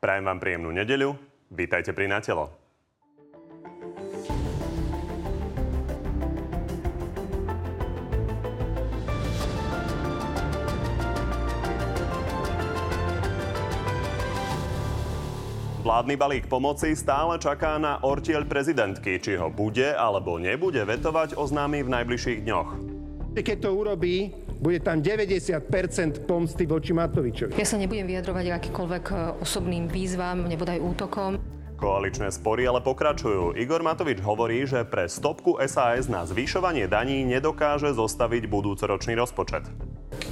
Prajem vám príjemnú nedeľu. Vítajte pri Na telo. Vládny balík pomoci stále čaká na ortieľ prezidentky, či ho bude alebo nebude vetovať, oznámi v najbližších dňoch. Keď to urobí, bude tam 90% pomsty voči Matovičovi. Ja sa nebudem vyjadrovať akýkoľvek osobným výzvam, nebodaj útokom. Koaličné spory ale pokračujú. Igor Matovič hovorí, že pre stopku SAS na zvyšovanie daní nedokáže zostaviť budúcoročný rozpočet.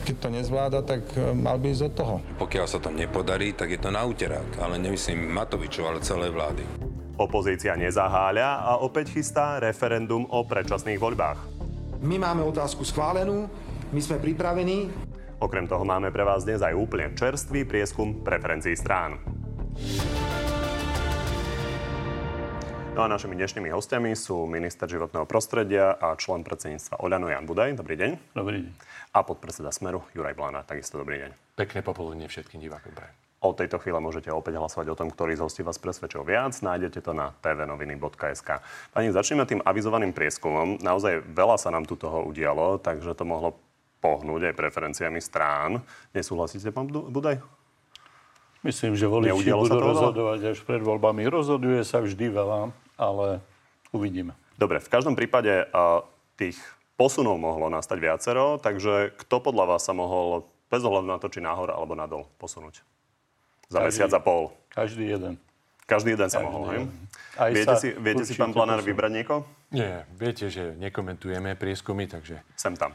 Keď to nezvláda, tak mal by ísť od toho. Pokiaľ sa to nepodarí, tak je to na úterák, ale nemyslím Matoviču, ale celej vlády. Opozícia nezaháľa a opäť chystá referendum o predčasných voľbách. My máme otázku schválenú, my sme pripravení. Okrem toho máme pre vás dnes aj úplne čerstvý prieskum preferencií strán. No a našimi dnešnými hostiami sú minister životného prostredia a člen predsedníctva Oľano Jan Budaj. Dobrý deň. Dobrý deň. A podpredseda Smeru Juraj Blana. Takisto dobrý deň. Pekné popoludne všetkým divákom. Od tejto chvíle môžete opäť hlasovať o tom, ktorý z hostí vás presvedčil viac. Nájdete to na tvnoviny.sk. Pani, začneme tým avizovaným prieskumom. Naozaj veľa sa nám tu toho udialo, takže to mohlo pohnúť aj preferenciami strán. Nesúhlasíte, pán Budaj? Myslím, že voliči budú rozhodovať až pred voľbami. Rozhoduje sa vždy veľa. Ale uvidíme. Dobre, v každom prípade tých posunov mohlo nastať viacero, takže kto podľa vás sa mohol bez ohľadu na to, či nahor alebo nadol posunúť? Za mesiac a pol. Každý jeden sa mohol, hej? Viete si, pán Planár, vybrať niekoho? Nie, viete, že nekomentujeme prieskumy, takže... Sem tam.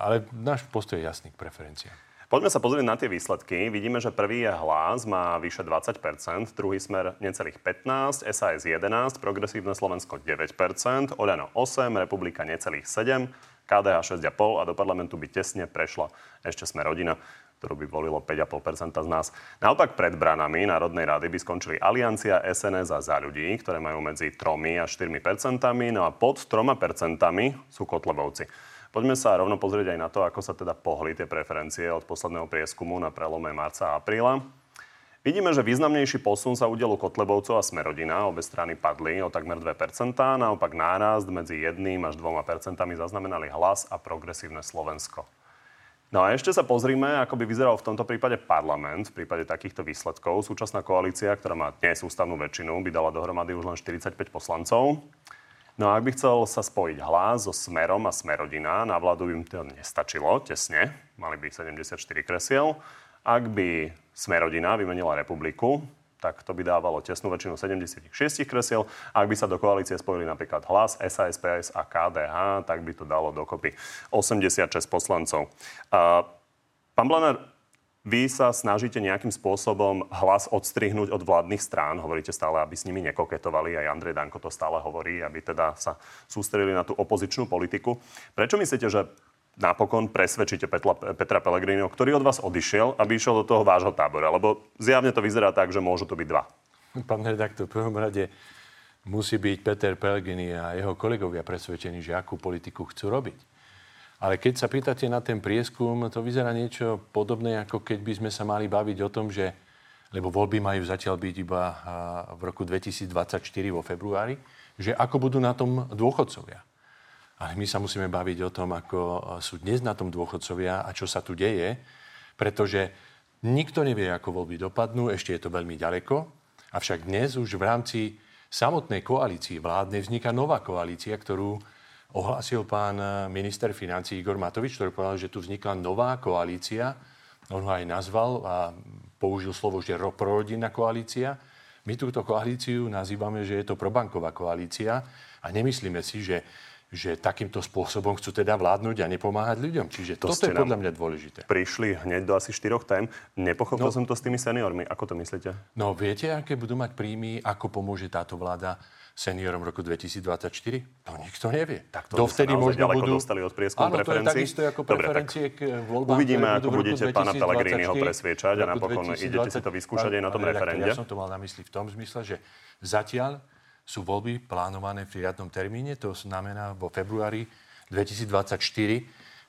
Ale náš postoj je jasný k preferenciám. Poďme sa pozrieť na tie výsledky. Vidíme, že prvý je Hlas, má vyše 20%, druhý Smer necelých 15%, SAS 11%, Progresívne Slovensko 9%, Oľano 8%, Republika necelých 7%, KDH 6,5% a do parlamentu by tesne prešla ešte Smerodina, ktorú by volilo 5,5% z nás. Naopak pred branami Národnej rady by skončili Aliancia, SNS a Za ľudí, ktoré majú medzi 3 a 4%, no a pod 3% sú Kotlebovci. Poďme sa rovno pozrieť aj na to, ako sa teda pohli tie preferencie od posledného prieskumu na prelome marca a apríla. Vidíme, že významnejší posun sa udiel u Kotlebovcov a Smerodina. Obe strany padli o takmer 2%, naopak nárast medzi 1 až 2% zaznamenali Hlas a Progresívne Slovensko. No a ešte sa pozrime, ako by vyzeral v tomto prípade parlament. V prípade takýchto výsledkov súčasná koalícia, ktorá má dnes ústavnú väčšinu, by dala dohromady už len 45 poslancov. No a ak by chcel sa spojiť Hlas so Smerom a Smerodina, na vládu by im to nestačilo, tesne, mali by 74 kresiel. Ak by Smerodina vymenila Republiku, tak to by dávalo tesnú väčšinu 76 kresiel. Ak by sa do koalície spojili napríklad Hlas, SAS, PS a KDH, tak by to dalo dokopy 86 poslancov. Pán Blanár, vy sa snažíte nejakým spôsobom Hlas odstrihnúť od vládnych strán. Hovoríte stále, aby s nimi nekoketovali. Aj Andrej Danko to stále hovorí, aby teda sa sústredili na tú opozičnú politiku. Prečo myslíte, že napokon presvedčíte Petra Pellegriniho, ktorý od vás odišiel, aby išiel do toho vášho tábora? Lebo zjavne to vyzerá tak, že môžu to byť dva. Pán redaktor, v prvom rade musí byť Peter Pellegrini a jeho kolegovia presvedčení, že akú politiku chcú robiť. Ale keď sa pýtate na ten prieskum, to vyzerá niečo podobné, ako keď by sme sa mali baviť o tom, že... Lebo voľby majú zatiaľ byť iba v roku 2024 vo februári, že ako budú na tom dôchodcovia. Ale my sa musíme baviť o tom, ako sú dnes na tom dôchodcovia a čo sa tu deje, pretože nikto nevie, ako voľby dopadnú, ešte je to veľmi ďaleko. Avšak dnes už v rámci samotnej koalície vládnej vzniká nová koalícia, ktorú ohlásil pán minister financií Igor Matovič, ktorý povedal, že tu vznikla nová koalícia. On ho aj nazval a použil slovo, že prorodinná koalícia. My túto koalíciu nazývame, že je to probanková koalícia a nemyslíme si, že takýmto spôsobom chcú teda vládnuť a nepomáhať ľuďom. Čiže toto je podľa mňa dôležité. Prišli hneď do asi 4 tém. Nepochopil som to s tými seniormi. Ako to myslíte? No viete, aké budú mať príjmy, ako pomôže táto vláda seniorom roku 2024? To nikto nevie. Tak to dovtedy možno budú... dostali od prieskumu preferencií. Áno, to je takisto ako preferencie k voľbám. Uvidíme, ako budete pána Pellegriniho presviečať a napokon idete si to vyskúšať aj na tom referende. Ja som to mal na mysli v tom zmysle, že zatiaľ sú voľby plánované v riadnom termíne, to znamená vo februári 2024.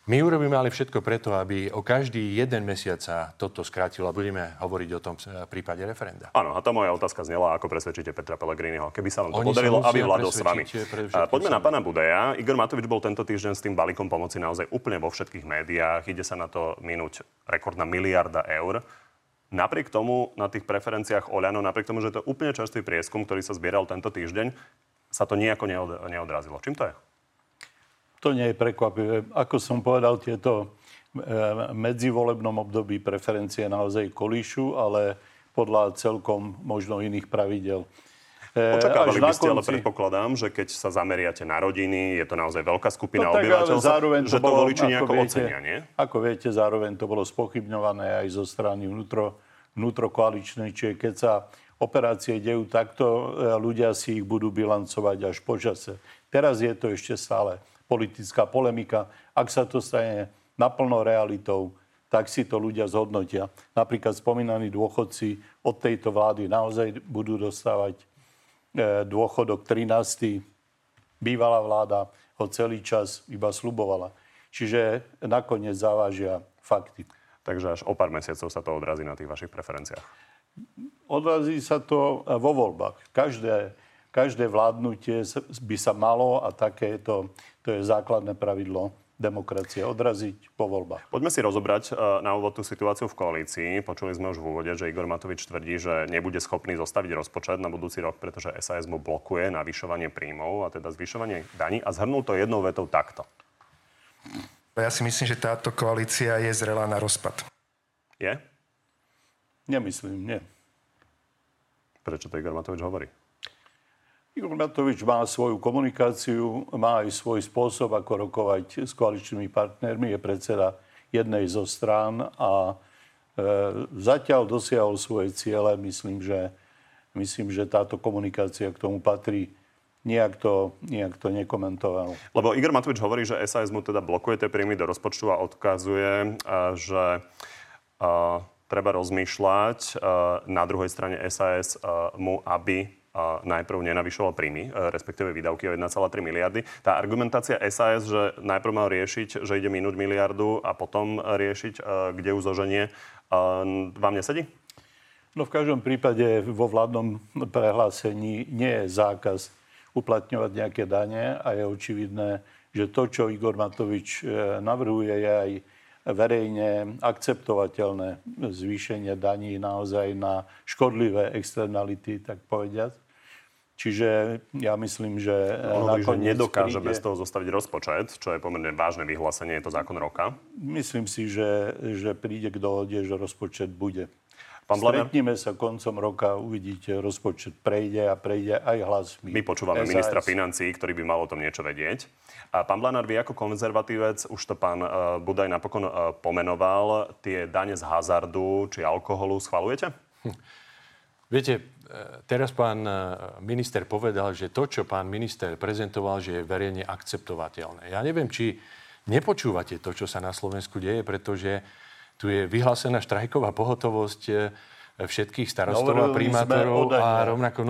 My urobíme ale všetko preto, aby o každý jeden mesiac sa toto skrátilo a budeme hovoriť o tom prípade referenda. Áno, a tá moja otázka znela, ako presvedčíte Petra Pellegriniho, keby sa vám to podarilo, aby vládol s vami. Poďme na pána Budaja. Igor Matovič bol tento týždeň s tým balíkom pomoci naozaj úplne vo všetkých médiách. Ide sa na to minúť rekordná miliarda eur. Napriek tomu na tých preferenciách Oľano, napriek tomu, že to je úplne čerstvý prieskum, ktorý sa zbieral tento týždeň, sa to nejako neodrazilo. Čím to je? To nie je prekvapivé. Ako som povedal, tieto medzivolebnom období preferencie naozaj kolíšu, ale podľa celkom možno iných pravidel. Očakávali by ste, ale predpokladám, že keď sa zameriate na rodiny, je to naozaj veľká skupina obyvateľstva, že to voliči nejako ocenia, nie? Ako viete, zároveň to bolo spochybňované aj zo strany vnútrokoaličnej, čiže keď sa operácie dejú takto, ľudia si ich budú bilancovať až po čase. Teraz je to ešte stále politická polemika. Ak sa to stane naplno realitou, tak si to ľudia zhodnotia. Napríklad spomínaní dôchodci od tejto vlády naozaj budú dostávať dôchodok 13. Bývalá vláda ho celý čas iba sľubovala. Čiže nakoniec zavážia fakty. Takže až o pár mesiacov sa to odrazí na tých vašich preferenciách. Odrazí sa to vo voľbách. Každé vládnutie by sa malo, a takéto, to je základné pravidlo demokracie, odraziť po voľbách. Poďme si rozobrať na úvod tú situáciu v koalícii. Počuli sme už v úvode, že Igor Matovič tvrdí, že nebude schopný zostaviť rozpočet na budúci rok, pretože SAS mu blokuje navyšovanie príjmov, a teda zvyšovanie daní, a zhrnul to jednou vetou takto. Ja si myslím, že táto koalícia je zrelá na rozpad. Je? Nemyslím, nie. Prečo to Igor Matovič hovorí? Igor Matovič má svoju komunikáciu, má aj svoj spôsob, ako rokovať s koaličnými partnermi. Je predseda jednej zo strán a zatiaľ dosiahol svoje ciele. Myslím, že táto komunikácia k tomu patrí. Nejak to nekomentoval. Lebo Igor Matovič hovorí, že SAS mu teda blokuje tie príjmy do rozpočtu a odkazuje, že treba rozmýšľať. Na druhej strane SAS mu, aby najprv nenavyšoval príjmy, respektíve výdavky o 1,3 miliardy. Tá argumentácia SAS, že najprv mal riešiť, že ide minúť miliardu a potom riešiť, kde ju zoženie, vám nesedí? No v každom prípade vo vládnom prehlásení nie je zákaz uplatňovať nejaké dane a je očividné, že to, čo Igor Matovič navrhuje, je aj verejne akceptovateľné zvýšenie daní naozaj na škodlivé externality, tak povediať. Čiže ja myslím, že nedokáže bez toho zostaviť rozpočet, čo je pomerne vážne vyhlásenie, je to zákon roka. Myslím si, že príde k dohode, že rozpočet bude. Stretnime sa koncom roka, uvidíte, rozpočet prejde a prejde aj hlasmi. My počúvame SAS. Ministra financií, ktorý by mal o tom niečo vedieť. A pán Blanár, vy ako konzervatívec, už to pán Budaj napokon pomenoval, tie dane z hazardu či alkoholu schvaľujete? Viete, teraz pán minister povedal, že to, čo pán minister prezentoval, že je verejne akceptovateľné. Ja neviem, či nepočúvate to, čo sa na Slovensku deje, pretože tu je vyhlásená štrajková pohotovosť všetkých starostov a primátorov a rovnako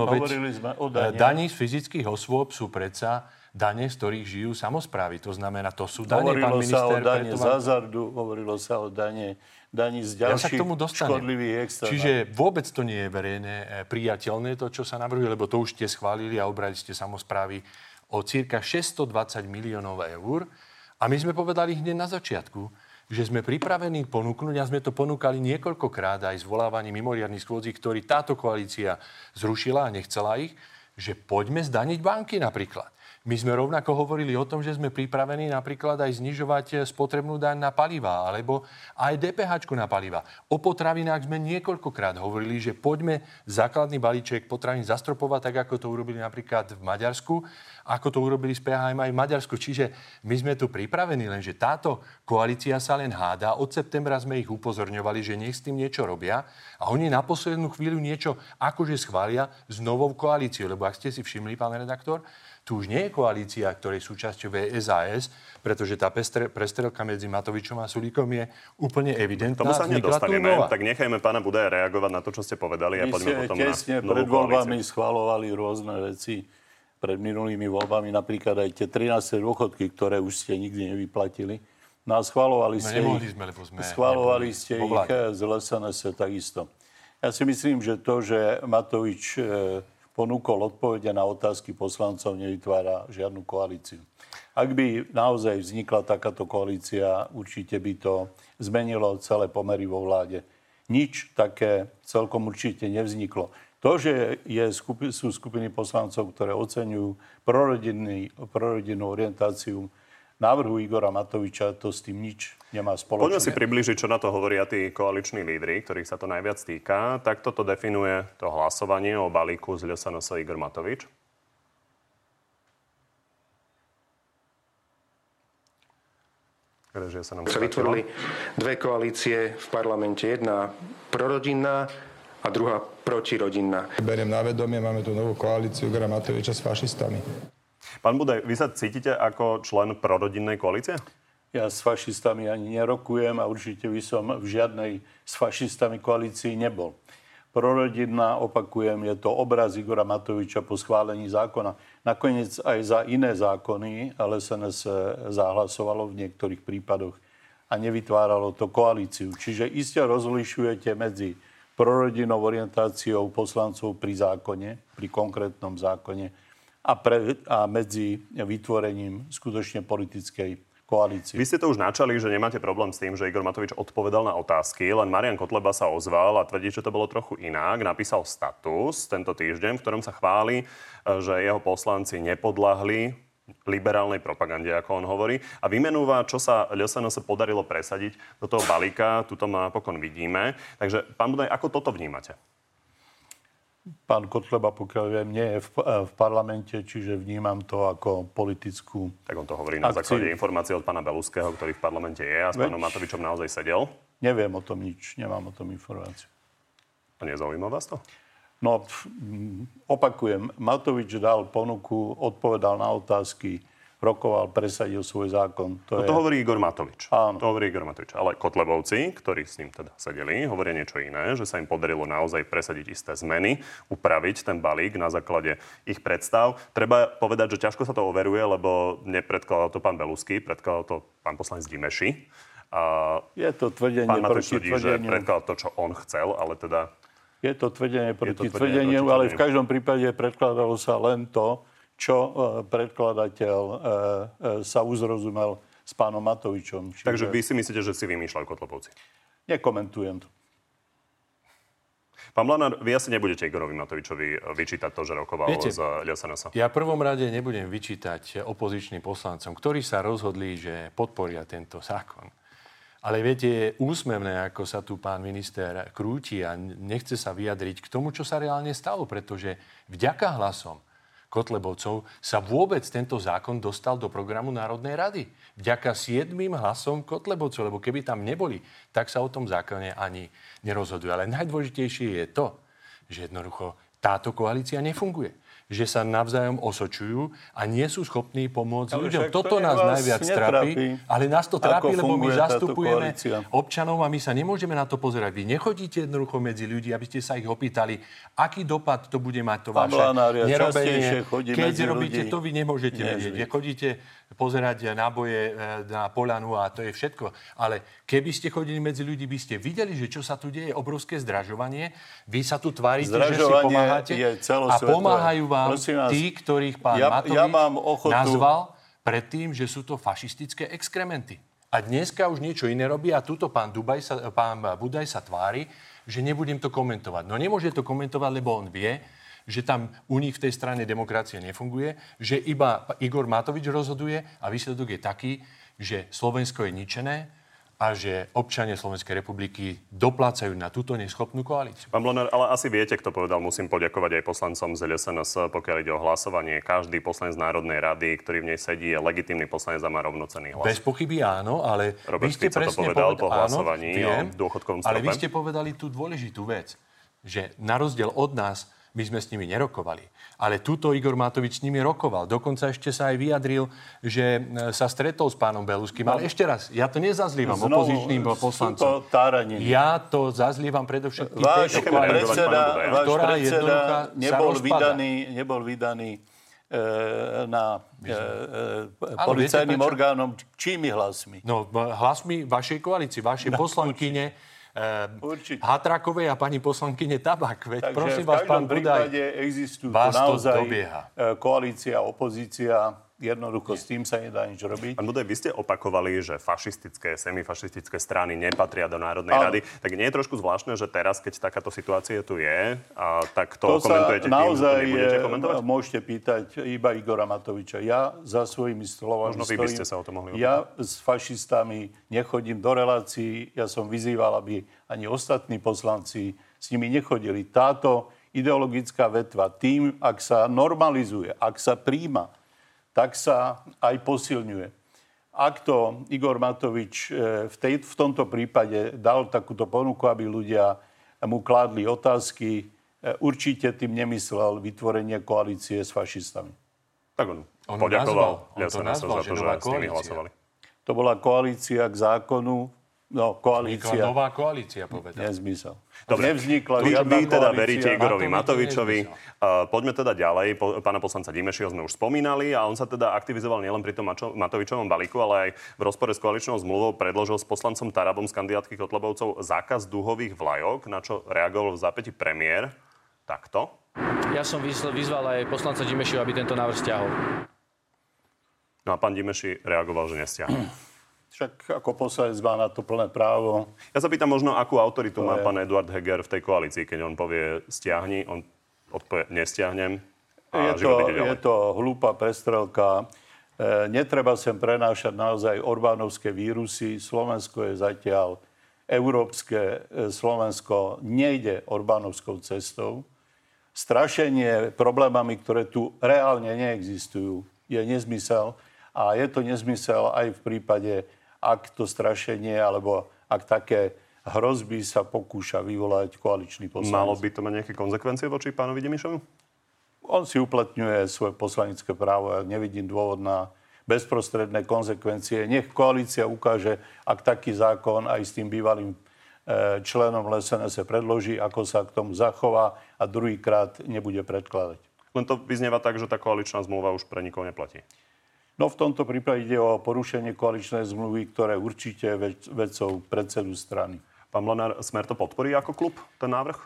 daní z fyzických osôb sú predsa dane, z ktorých žijú samosprávy. To znamená, to sú dane, pán minister. Hovorilo sa o dane z hazardu, hovorilo sa o daní z ďalších škodlivých externálov. Čiže vôbec to nie je verejne prijateľné, to, čo sa navrhuje, lebo to už ste schválili a obrali ste samosprávy o cirka 620 miliónov eur. A my sme povedali hneď na začiatku, že sme pripravení ponúknuť, a sme to ponúkali niekoľkokrát aj zvolávaním mimoriadnych schôdzí, ktorý táto koalícia zrušila a nechcela ich, že poďme zdaniť banky napríklad. My sme rovnako hovorili o tom, že sme pripravení napríklad aj znižovať spotrebnú daň na palivá, alebo aj DPH na palivá. O potravinách sme niekoľkokrát hovorili, že poďme základný balíček potravín zastropovať, tak ako to urobili napríklad v Maďarsku, ako to urobili s PHM aj v Maďarsku. Čiže my sme tu pripravení, lenže táto koalícia sa len hádá. Od septembra sme ich upozorňovali, že nech s tým niečo robia, a oni na poslednú chvíľu niečo akože schvália s novou koalíciou. Lebo ak ste si všimli, pán redaktor, tu už nie je koalícia, ktorej súčasťou je SAS, pretože tá prestrelka medzi Matovičom a Sulíkom je úplne evidentná. Tomu sa nedostaneme, tak nechajme pána Budaja reagovať na to, čo ste povedali, a poďme potom na novú koalíciu. Pred voľbami schvaľovali rôzne veci, pred minulými voľbami, napríklad aj tie 13 dôchodky, ktoré už ste nikdy nevyplatili. schvalovali ste ich, ich z ĽSNS takisto. Ja si myslím, že to, že Matovič ponúkol odpovede na otázky poslancov, nevytvára žiadnu koalíciu. Ak by naozaj vznikla takáto koalícia, určite by to zmenilo celé pomery vo vláde. Nič také celkom určite nevzniklo. To, že sú skupiny poslancov, ktoré oceňujú prorodinnú orientáciu návrhu Igora Matoviča, to s tým nič nemá spoločné. Poďme si približiť, čo na to hovoria tí koaliční lídri, ktorých sa to najviac týka. Tak toto definuje to hlasovanie o balíku z ĽSNS Igor Matovič. Režia sa nám sa vytvorili dve koalície v parlamente. Jedna prorodinná a druhá protirodinná. Beriem na vedomie, máme tu novú koalíciu Igora Matoviča s fašistami. Pán Budaj, vy sa cítite ako člen prorodinnej koalície? Ja s fašistami ani nerokujem a určite by som v žiadnej s fašistami koalícii nebol. Prorodinná, opakujem, je to obraz Igora Matoviča po schválení zákona. Nakoniec aj za iné zákony SNS zahlasovalo v niektorých prípadoch a nevytváralo to koalíciu. Čiže iste rozlišujete medzi prorodinnou orientáciou poslancov pri zákone, pri konkrétnom zákone, a medzi vytvorením skutočne politickej koalície. Vy ste to už načali, že nemáte problém s tým, že Igor Matovič odpovedal na otázky, len Marián Kotleba sa ozval a tvrdí, že to bolo trochu inak. Napísal status tento týždeň, v ktorom sa chváli, že jeho poslanci nepodľahli liberálnej propagande, ako on hovorí, a vymenúva, čo sa ĽSNS podarilo presadiť do toho balíka. Tuto napokon vidíme. Takže, pán Budaj, ako toto vnímate? Pán Kotleba, pokiaľ viem, nie je v parlamente, čiže vnímam to ako politickú akciu. Tak on to hovorí na základe informácie od pána Beluského, ktorý v parlamente je a s pánom Matovičom naozaj sedel. Neviem o tom nič, nemám o tom informáciu. A nezaujíma vás to? No, opakujem, Matovič dal ponuku, odpovedal na otázky, rokoval, presadil svoj zákon. To hovorí Igor Matovič. Áno. To hovorí Igor Matovič. Ale Kotlebovci, ktorí s ním teda sedeli, hovoria niečo iné, že sa im podarilo naozaj presadiť isté zmeny, upraviť ten balík na základe ich predstav. Treba povedať, že ťažko sa to overuje, lebo nepredkladal to pán Beluský, predkladal to pán poslanec Dimeši. Je to tvrdenie proti tvrdeniu. Pán Matovič tvrdí, že predkladal to, čo on chcel, ale teda... Je to tvrdenie proti tvrdeniu, ale v každom prípade predkladalo sa len to, čo predkladateľ sa uzrozumel s pánom Matovičom. Čiže... Takže vy si myslíte, že si vymýšľajú Kotlebovci? Nekomentujem to. Pán Blanár, vy asi nebudete Igorovi Matovičovi vyčítať to, že rokoval z ĽSNS. Ja prvom rade nebudem vyčítať opozičným poslancom, ktorí sa rozhodli, že podporia tento zákon. Ale viete, je úsmevné, ako sa tu pán minister krúti a nechce sa vyjadriť k tomu, čo sa reálne stalo, pretože vďaka hlasom Kotlebovcov sa vôbec tento zákon dostal do programu Národnej rady. Vďaka 7 hlasom Kotlebovcov, lebo keby tam neboli, tak sa o tom zákone ani nerozhoduje. Ale najdôležitejšie je to, že jednoducho táto koalícia nefunguje. Že sa navzájom osočujú a nie sú schopní pomôcť ľuďom. Toto nás najviac trápi, ale nás to trápi, lebo my zastupujeme občanov a my sa nemôžeme na to pozerať. Vy nechodíte jednoducho medzi ľudí, aby ste sa ich opýtali, aký dopad to bude mať to vaše nerobenie. Keď robíte to, vy nemôžete vedieť. Vy chodíte pozerať náboje na Poľanu a to je všetko. Ale keby ste chodili medzi ľudí, by ste videli, že čo sa tu deje, obrovské zdražovanie. Vy sa tu tvárite, že si pomáhate a pomáhajú vám tí, ktorých pán Matovič nazval predtým, že sú to fašistické exkrementy. A dneska už niečo iné robí a tuto pán Budaj sa tvári, že nebudem to komentovať. No nemôže to komentovať, lebo on vie, že tam u nich v tej strane demokracie nefunguje, že iba Igor Matovič rozhoduje a výsledok je taký, že Slovensko je ničené a že občania Slovenskej republiky doplácajú na túto neschopnú koalíciu. Pán Blanár, ale asi viete, kto povedal, musím poďakovať aj poslancom z ĽSNS, pokiaľ ide o hlasovanie. Každý poslanec Národnej rady, ktorý v nej sedí, je legitímny poslanec a má rovnocenný hlas. Bez pochyby áno, ale Robert Fico to povedal po hlasovaní o dôchodkovom strope. Ale vy ste povedali tú dôležitú vec, že na rozdiel od nás my sme s nimi nerokovali. Ale tuto Igor Matovič s nimi rokoval. Dokonca ešte sa aj vyjadril, že sa stretol s pánom Beluským. Ale ešte raz, ja to nezazlievam opozičným poslancom. Ja to zazlievam predovšetkým tejto koalícii, ktorá jednoducho sa rozpadá. Nebol vydaný na policajným orgánom. Čími hlasmi? No, hlasmi vašej koalície, vašej poslankyne Hatrakovej a pani poslankyne Tabak. Veď, prosím vás, pán Budaj, vás to dobieha. Koalícia, opozícia, jednoducho nie. S tým sa nedá nič robiť. Pán Budaj, vy ste opakovali, že fašistické, semifašistické strany nepatria do Národnej rady. Tak nie je trošku zvláštne, že teraz, keď takáto situácia tu je, a tak to komentujete tým, že to nebudete komentovať? Môžete pýtať iba Igora Matoviča. Ja za svojimi slovami stojím. Možno vy by ste sa o to mohli opýtať. Ja s fašistami nechodím do relácií. Ja som vyzýval, aby ani ostatní poslanci s nimi nechodili. Táto ideologická vetva tým, ak sa normalizuje, ak sa príjma, tak sa aj posilňuje. Ak to Igor Matovič v tomto prípade dal takúto ponuku, aby ľudia mu kládli otázky, určite tým nemyslel vytvorenie koalície s fašistami. Tak on poďakoval ĽSNS za to, že s nimi hlasovali. To bola koalícia k zákonu. No, koalícia. Vznikla nová koalícia, povedal. Nezmysel. Dobre, vy teda veríte Igorovi Matovičovi. Poďme teda ďalej. Pána poslanca Dimešiho sme už spomínali a on sa teda aktivizoval nielen pri tom Matovičovom balíku, ale aj v rozpore s koaličnou zmluvou predložil s poslancom Tarabom z kandidátky Kotlebovcov zákaz duhových vlajok, na čo reagoval v zápäti premiér. Takto. Ja som vyzval aj poslanca Dimešiho, aby tento návrh stiahol. No a pán Dimeši reagoval, že nestiahol. Však ako poslanec má na to plné právo. Ja sa pýtam možno, akú autoritu má pán Eduard Heger v tej koalícii, keď on povie stiahni, on odpovie nestiahnem. A je to hlúpa prestrelka. Netreba sem prenášať naozaj orbánovské vírusy. Slovensko je zatiaľ európske. Slovensko nejde orbánovskou cestou. Strašenie problémami, ktoré tu reálne neexistujú, je nezmysel. A je to nezmysel aj v prípade, ak to strašenie, alebo ak také hrozby sa pokúša vyvolať koaličný poslanec. Malo by to mať nejaké konzekvencie voči pánovi Dimešovu? On si uplatňuje svoje poslanecké právo. Ja nevidím dôvod na bezprostredné konzekvencie. Nech koalícia ukáže, ak taký zákon aj s tým bývalým členom ĽSNS predloží, ako sa k tomu zachová a druhýkrát nebude predkladať. Len to vyznieva tak, že tá koaličná zmluva už pre nikoho neplatí. No v tomto prípade ide o porušenie koaličnej zmluvy, ktoré určite vecou predsedu strany. Pán Blanár, Smer to podporí ako klub, ten návrh?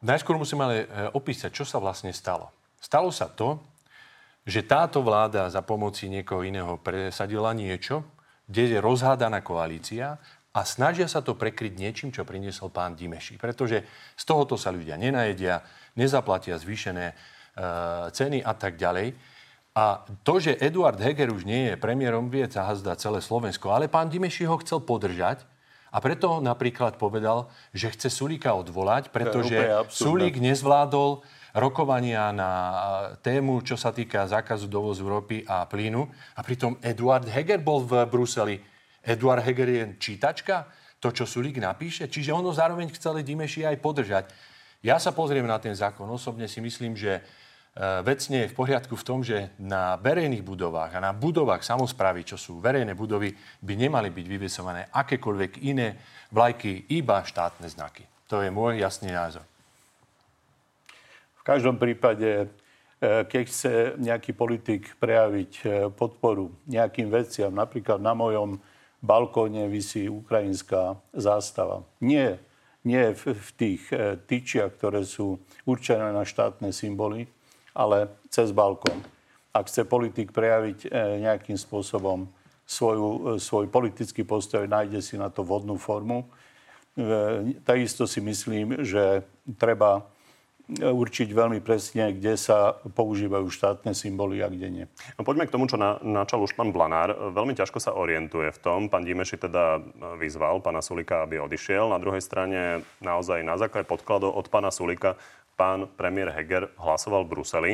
Najskôr musím ale opísať, čo sa vlastne stalo. Stalo sa to, že táto vláda za pomoci niekoho iného presadila niečo, kde je rozhádaná koalícia a snažia sa to prekryť niečím, čo priniesol pán Dimeši. Pretože z tohoto sa ľudia nenajedia, nezaplatia zvýšené ceny a tak ďalej. A to, že Eduard Heger už nie je premiérom, vie zahazdať celé Slovensko, ale pán Dimeši ho chcel podržať a preto napríklad povedal, že chce Sulíka odvolať, pretože Sulík nezvládol rokovania na tému, čo sa týka zákazu dovozu ropy a plynu. A pritom Eduard Heger bol v Bruseli. Eduard Heger je čítačka, to, čo Sulík napíše. Čiže ono zároveň chcel Dimeši aj podržať. Ja sa pozriem na ten zákon. Osobne si myslím, že vecne je v poriadku v tom, že na verejných budovách a na budovách samosprávy, čo sú verejné budovy, by nemali byť vyvesované akékoľvek iné vlajky, iba štátne znaky. To je môj jasný názor. V každom prípade, keď chce nejaký politik prejaviť podporu nejakým veciam, napríklad na mojom balkóne visí ukrajinská zástava. Nie v tých tyčiach, ktoré sú určené na štátne symboly, ale cez balkón. Ak chce politik prejaviť nejakým spôsobom svoj politický postoj, nájde si na to vhodnú formu. Takisto si myslím, že treba určiť veľmi presne, kde sa používajú štátne symboly a kde nie. No poďme k tomu, čo načal už pán Blanár. Veľmi ťažko sa orientuje v tom. Pán Dimeši teda vyzval pána Sulíka, aby odišiel. Na druhej strane naozaj na základe podkladov od pána Sulíka pán premiér Heger hlasoval v Bruseli.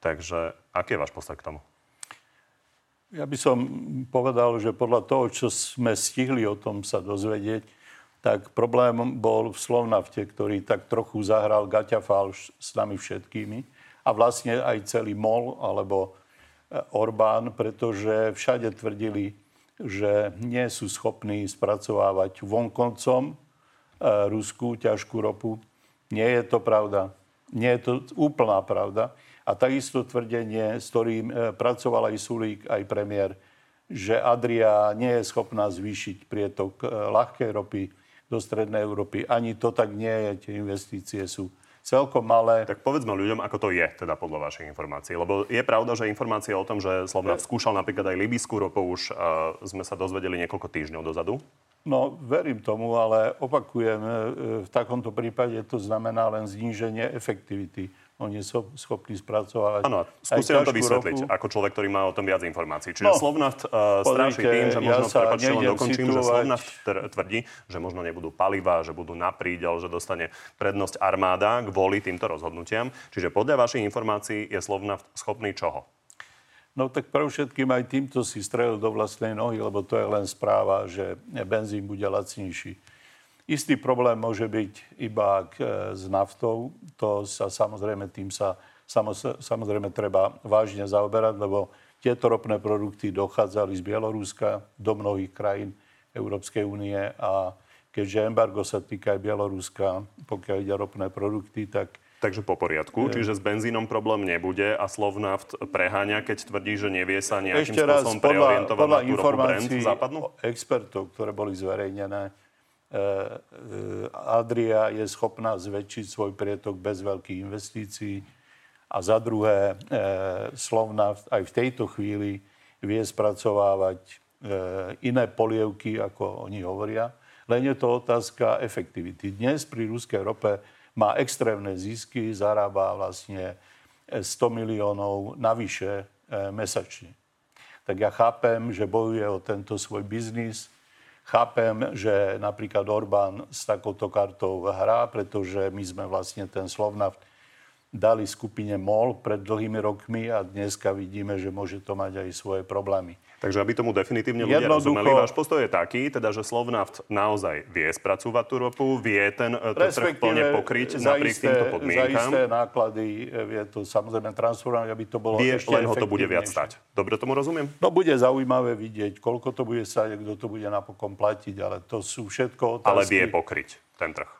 Takže aký je váš postoj k tomu? Ja by som povedal, že podľa toho, čo sme stihli o tom sa dozvedieť, tak problém bol v Slovnafte, ktorý tak trochu zahral gaťafalš s nami všetkými a vlastne aj celý Mol alebo Orbán, pretože všade tvrdili, že nie sú schopní spracovávať vonkoncom ruskú ťažkú ropu. Nie je to pravda. Nie je to úplná pravda. A takisto tvrdenie, s ktorým pracoval aj Sulík, aj premiér, že Adria nie je schopná zvýšiť prietok ľahkej ropy do Strednej Európy. Ani to tak nie je. Tie investície sú celkom malé. Tak povedzme ľuďom, ako to je, teda podľa vašich informácií. Lebo je pravda, že informácie o tom, že Slovnaft skúšal napríklad aj libyskú ropu, už sme sa dozvedeli niekoľko týždňov dozadu. No, verím tomu, ale opakujem, v takomto prípade to znamená len zníženie efektivity. Oni sú schopní spracovať. Áno, skúste to vysvetliť, ako človek, ktorý má o tom viac informácií. Čiže Slovnaft straší tým, že možno, prepáčte, len dokončím, že Slovnaft tvrdí, že možno nebudú palivá, že budú na prídel, že dostane prednosť armáda kvôli týmto rozhodnutiam. Čiže podľa vašich informácií je Slovnaft schopný čoho? No tak pre všetkým aj týmto si strelil do vlastnej nohy, lebo to je len správa, že benzín bude lacnejší. Istý problém môže byť iba s naftou. To sa samozrejme tým treba vážne zaoberať, lebo tieto ropné produkty dochádzali z Bieloruska do mnohých krajín Európskej únie a keďže embargo sa týka aj Bieloruska, pokiaľ ide ropné produkty, tak... Takže po poriadku. Čiže s benzínom problém nebude a Slovnaft preháňa, keď tvrdí, že nevie sa nejakým spôsobom preorientovať na tú ropu Brent západnú? Ešte raz, podľa expertov, ktoré boli zverejnené, Adria je schopná zväčšiť svoj prietok bez veľkých investícií a za druhé Slovnaft aj v tejto chvíli vie spracovávať iné polievky, ako oni hovoria. Len je to otázka efektivity. Dnes pri ruskej rope má extrémne zisky, zarába vlastne 100 miliónov navyše mesačne. Tak ja chápem, že bojuje o tento svoj biznis. Chápem, že napríklad Orbán s takouto kartou hrá, pretože my sme vlastne ten Slovnaft dali skupine Mol pred dlhými rokmi a dneska vidíme, že môže to mať aj svoje problémy. Takže aby tomu definitívne ľudia rozumeli, váš postoj je taký, teda, že Slovnaft naozaj vie spracúvať tú ropu, vie ten trh plne pokryť napriek týmto podmienkám. Za isté náklady vie to samozrejme transformovať, aby to bolo ešte efektívnejšie. Len ho to bude viac stať. Dobre tomu rozumiem? No bude zaujímavé vidieť, koľko to bude stať, kto to bude napokon platiť, ale to sú všetko otázky. Ale vie pokryť ten trh.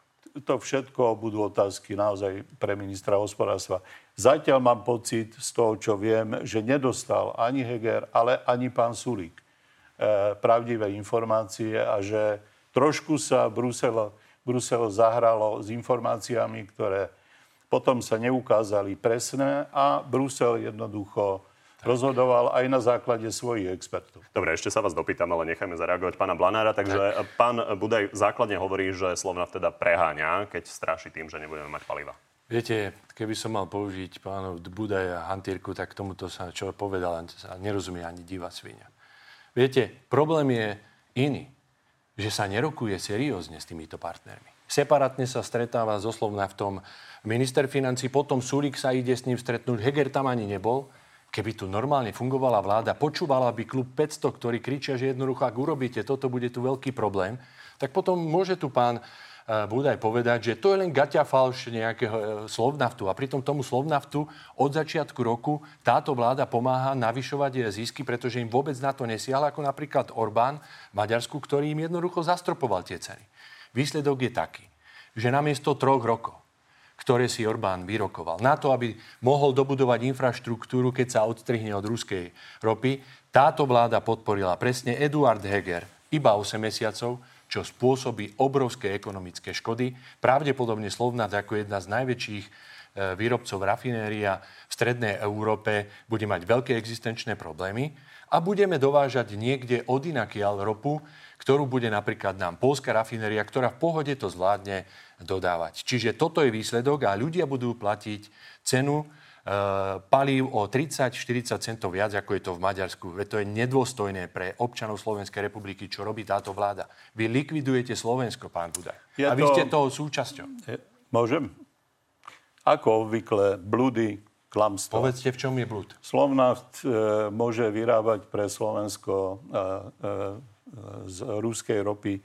To všetko budú otázky naozaj pre ministra hospodárstva. Zatiaľ mám pocit z toho, čo viem, že nedostal ani Heger, ale ani pán Sulík pravdivé informácie a že trošku sa Brusel zahralo s informáciami, ktoré potom sa neukázali presné a Brusel jednoducho rozhodoval aj na základe svojich expertov. Dobre, ešte sa vás dopýtam, ale nechajme zareagovať pána Blanára. Takže pán Budaj základne hovorí, že Slovnaft teda preháňa, keď straší tým, že nebudeme mať paliva. Viete, keby som mal použiť pánov Budaja hantírku, tak tomuto sa, čo povedal, nerozumie ani divá svinia. Viete, problém je iný, že sa nerokuje seriózne s týmito partnermi. Separátne sa stretáva so Slovnaftom minister financí, potom Sulík sa ide s ním stretnúť, Heger tam ani nebol. Keby tu normálne fungovala vláda, počúvala by klub 500, ktorí kričia, že jednoducho, ak urobíte toto, bude tu veľký problém, tak potom môže tu pán Budaj povedať, že to je len gaťafalš nejakého Slovnaftu. A pritom tomu Slovnaftu od začiatku roku táto vláda pomáha navyšovať zisky, pretože im vôbec na to nesiahla, ako napríklad Orbán v Maďarsku, ktorý im jednoducho zastropoval tie ceny. Výsledok je taký, že namiesto 3 rokov, ktoré si Orbán vyrokoval na to, aby mohol dobudovať infraštruktúru, keď sa odstrihne od ruskej ropy. Táto vláda podporila presne Eduard Heger iba 8 mesiacov, čo spôsobí obrovské ekonomické škody. Pravdepodobne Slovnaft ako jedna z najväčších výrobcov rafinéria v Strednej Európe bude mať veľké existenčné problémy a budeme dovážať niekde odinakiaľ ropu, ktorú bude napríklad nám poľská rafinéria, ktorá v pohode to zvládne dodávať. Čiže toto je výsledok a ľudia budú platiť cenu palív o 30-40 centov viac, ako je to v Maďarsku. Veď to je nedôstojné pre občanov Slovenskej republiky, čo robí táto vláda. Vy likvidujete Slovensko, pán Budaj. A vy ste toho súčasťou. Môžem? Ako obvykle, blúdy, klamstvo. Povedzte, v čom je blúd? Slovnaft môže vyrábať pre Slovensko z ruskej ropy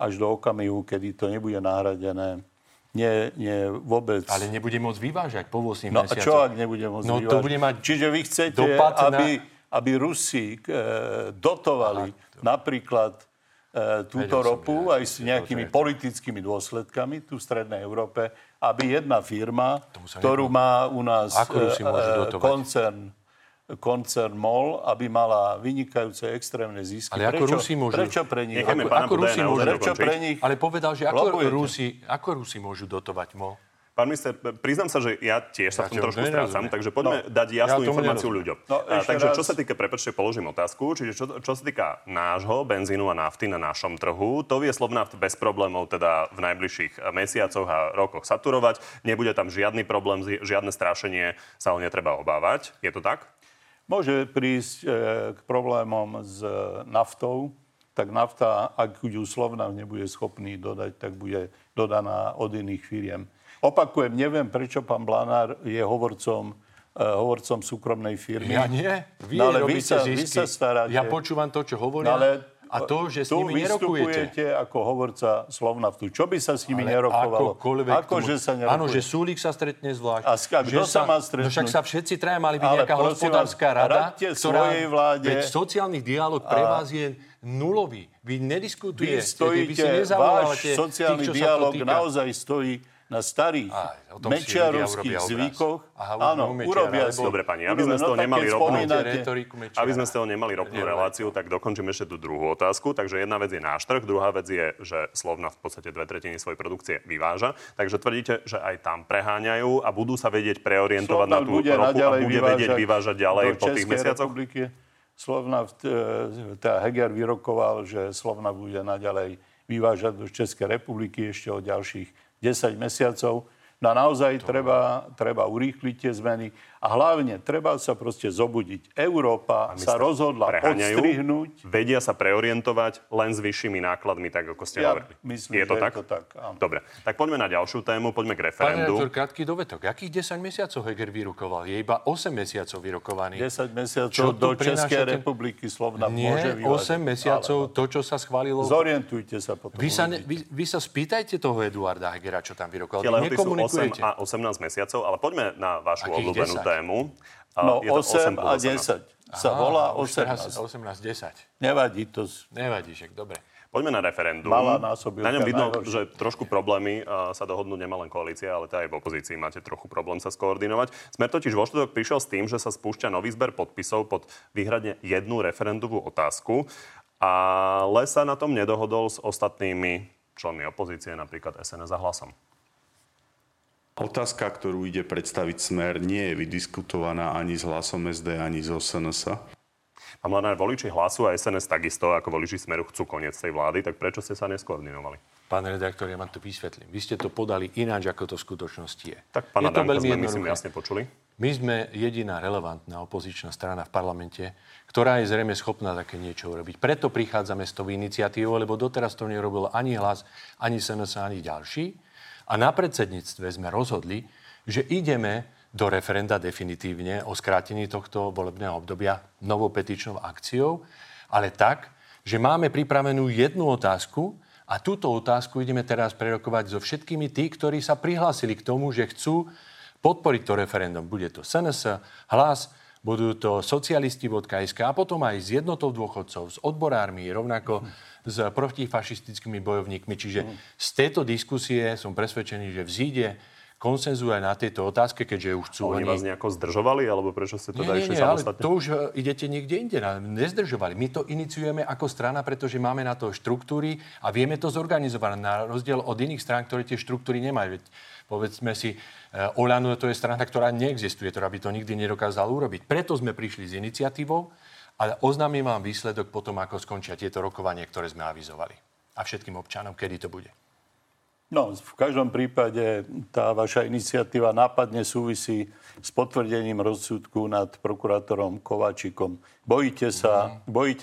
až do okamihu, kedy to nebude nahradené. Nie vôbec. Ale nebude môcť vyvážať po 8 mesiacoch. No a čo, ak nebude môcť vyvážať? To bude mať čiže vy chcete, aby Rusi dotovali napríklad túto ropu aj s nejakými politickými dôsledkami tu v Strednej Európe, aby jedna firma, ktorú má u nás koncern Mol, aby mala vynikajúce extrémne zisky. Ale ako Rusi môžu... Prečo pre nich? Ale povedal, že ako Rusi môžu dotovať Mol? Pán minister, priznám sa, že ja tiež sa v tom trošku strácam, takže poďme dať jasnú informáciu ľuďom. Takže čo sa týka, prepáčte, položím otázku, čiže čo sa týka nášho benzínu a nafty na našom trhu, to vie Slovnaft bez problémov teda v najbližších mesiacoch a rokoch saturovať. Nebude tam žiadny problém, žiadne strašenie sa ho netreba obávať. Je to tak? Môže prísť k problémom s naftou. Tak nafta, ak ju Slovnaft nebude schopný dodať, tak bude dodaná od iných firiem. Opakujem, neviem, prečo pán Blanár je hovorcom súkromnej firmy. Ja nie. Vy robíte zisky. Ja počúvam to, čo hovoria. No, a to, že s nimi nerokujete. Tu vystupujete ako hovorca Slovnaftu. Čo by sa s nimi nerokovalo? Akože sa nerokuje. Áno, že Sulík sa stretne zvlášť. A kto sa má stretnúť? No však sa všetci traja mali byť nejaká hospodárska rada, ktorá... Veď sociálny dialog pre vás je nulový. Vy nediskutujete. Vy stojíte, váš sociálny dialog naozaj stojí na starých mečiarovských zvykoch. Aha, áno, urobia si. Dobre, pani, aby sme z toho nemali ropnú reláciu, tak dokončím ešte tú druhú otázku. Takže jedna vec je náš trh, druhá vec je, že Slovnaft v podstate 2/3 svojej produkcie vyváža. Takže tvrdíte, že aj tam preháňajú a budú sa vedieť preorientovať Slovnaft na tú ropu a bude vedieť vyvážať ďalej po tých mesiacoch? Slovnaft, teda Heger vyrokoval, že Slovnaft bude naďalej vyvážať do Českej republiky ešte o ďalších 10 mesiacov. No naozaj treba urýchliť tie zmeny. A hlavne treba sa proste zobudiť. Európa sa rozhodla odstrihnúť. Vedia sa preorientovať len s vyššími nákladmi, tak ako ste hovorili. Myslím, je to tak? Dobre. Tak poďme na ďalšiu tému, poďme k referendu. Pán redaktor, krátky dovetok. Akých 10 mesiacov Heger vyrukoval? Je iba 8 mesiacov vyrokovaný. 10 mesiacov do Českej republiky Slovnaft môže vyvážať. 8 mesiacov to, čo sa schválilo. Zorientujte sa potom. Vy sa spýtajte toho Eduarda Hegera, čo tam vyrokoval. Tie lehoty 8 a 18 mesiacov, ale poďme na vašu obľúbenú tému. No 8 a 10 sa volá 18. 18-10. Nevadí to. Nevadí, však dobre. Poďme na referendum. Na ňom vidno, najhoršie. Že trošku problémy sa dohodnú nemá len koalícia, ale aj v opozícii máte trochu problém sa skoordinovať. Smer totiž vo štvrtok prišiel s tým, že sa spúšťa nový zber podpisov pod výhradne jednu referendovú otázku, ale sa na tom nedohodol s ostatnými členmi opozície, napríklad SNS a Hlasom. Otázka, ktorú ide predstaviť Smer, nie je vydiskutovaná ani s Hlasom SD, ani z SNS. A mladá voliči Hlasu a SNS takisto, ako voliči Smeru, chcú koniec tej vlády, tak prečo ste sa neskoordinovali? Pán redaktor, ja vám to vysvetlím. Vy ste to podali ináč, ako to v skutočnosti je. Tak, pána Danka, sme jasne počuli. My sme jediná relevantná opozičná strana v parlamente, ktorá je zrejme schopná také niečo urobiť. Preto prichádzame s tou iniciatívou, lebo doteraz to nerobil ani Hlas, ani SNS, ani ďalší. A na predsedníctve sme rozhodli, že ideme do referenda definitívne o skrátení tohto volebného obdobia novou petičnou akciou, ale tak, že máme pripravenú jednu otázku a túto otázku ideme teraz prerokovať so všetkými tí, ktorí sa prihlásili k tomu, že chcú podporiť to referendum. Bude to SNS, Hlas, budú to socialisti.sk a potom aj s jednotou dôchodcov, s odborármi, rovnako s protifašistickými bojovníkmi. Čiže z tejto diskusie som presvedčený, že vzíde konsenzu aj na tejto otázke, keďže ju chcú. Oni vás nejako zdržovali, alebo prečo ste to išli samostatne? Ale to už idete niekde inde. Nezdržovali. My to iniciujeme ako strana, pretože máme na to štruktúry a vieme to zorganizovať na rozdiel od iných strán, ktoré tie štruktúry nemajú. Povedzme si, Oľano to je strana, ktorá neexistuje, ktorá by to nikdy nedokázala urobiť. Preto sme prišli s iniciatívou a oznámim vám výsledok potom, ako skončia tieto rokovanie, ktoré sme avizovali. A všetkým občanom, kedy to bude. No, v každom prípade tá vaša iniciatíva nápadne súvisí s potvrdením rozsudku nad prokurátorom Kováčikom. Bojíte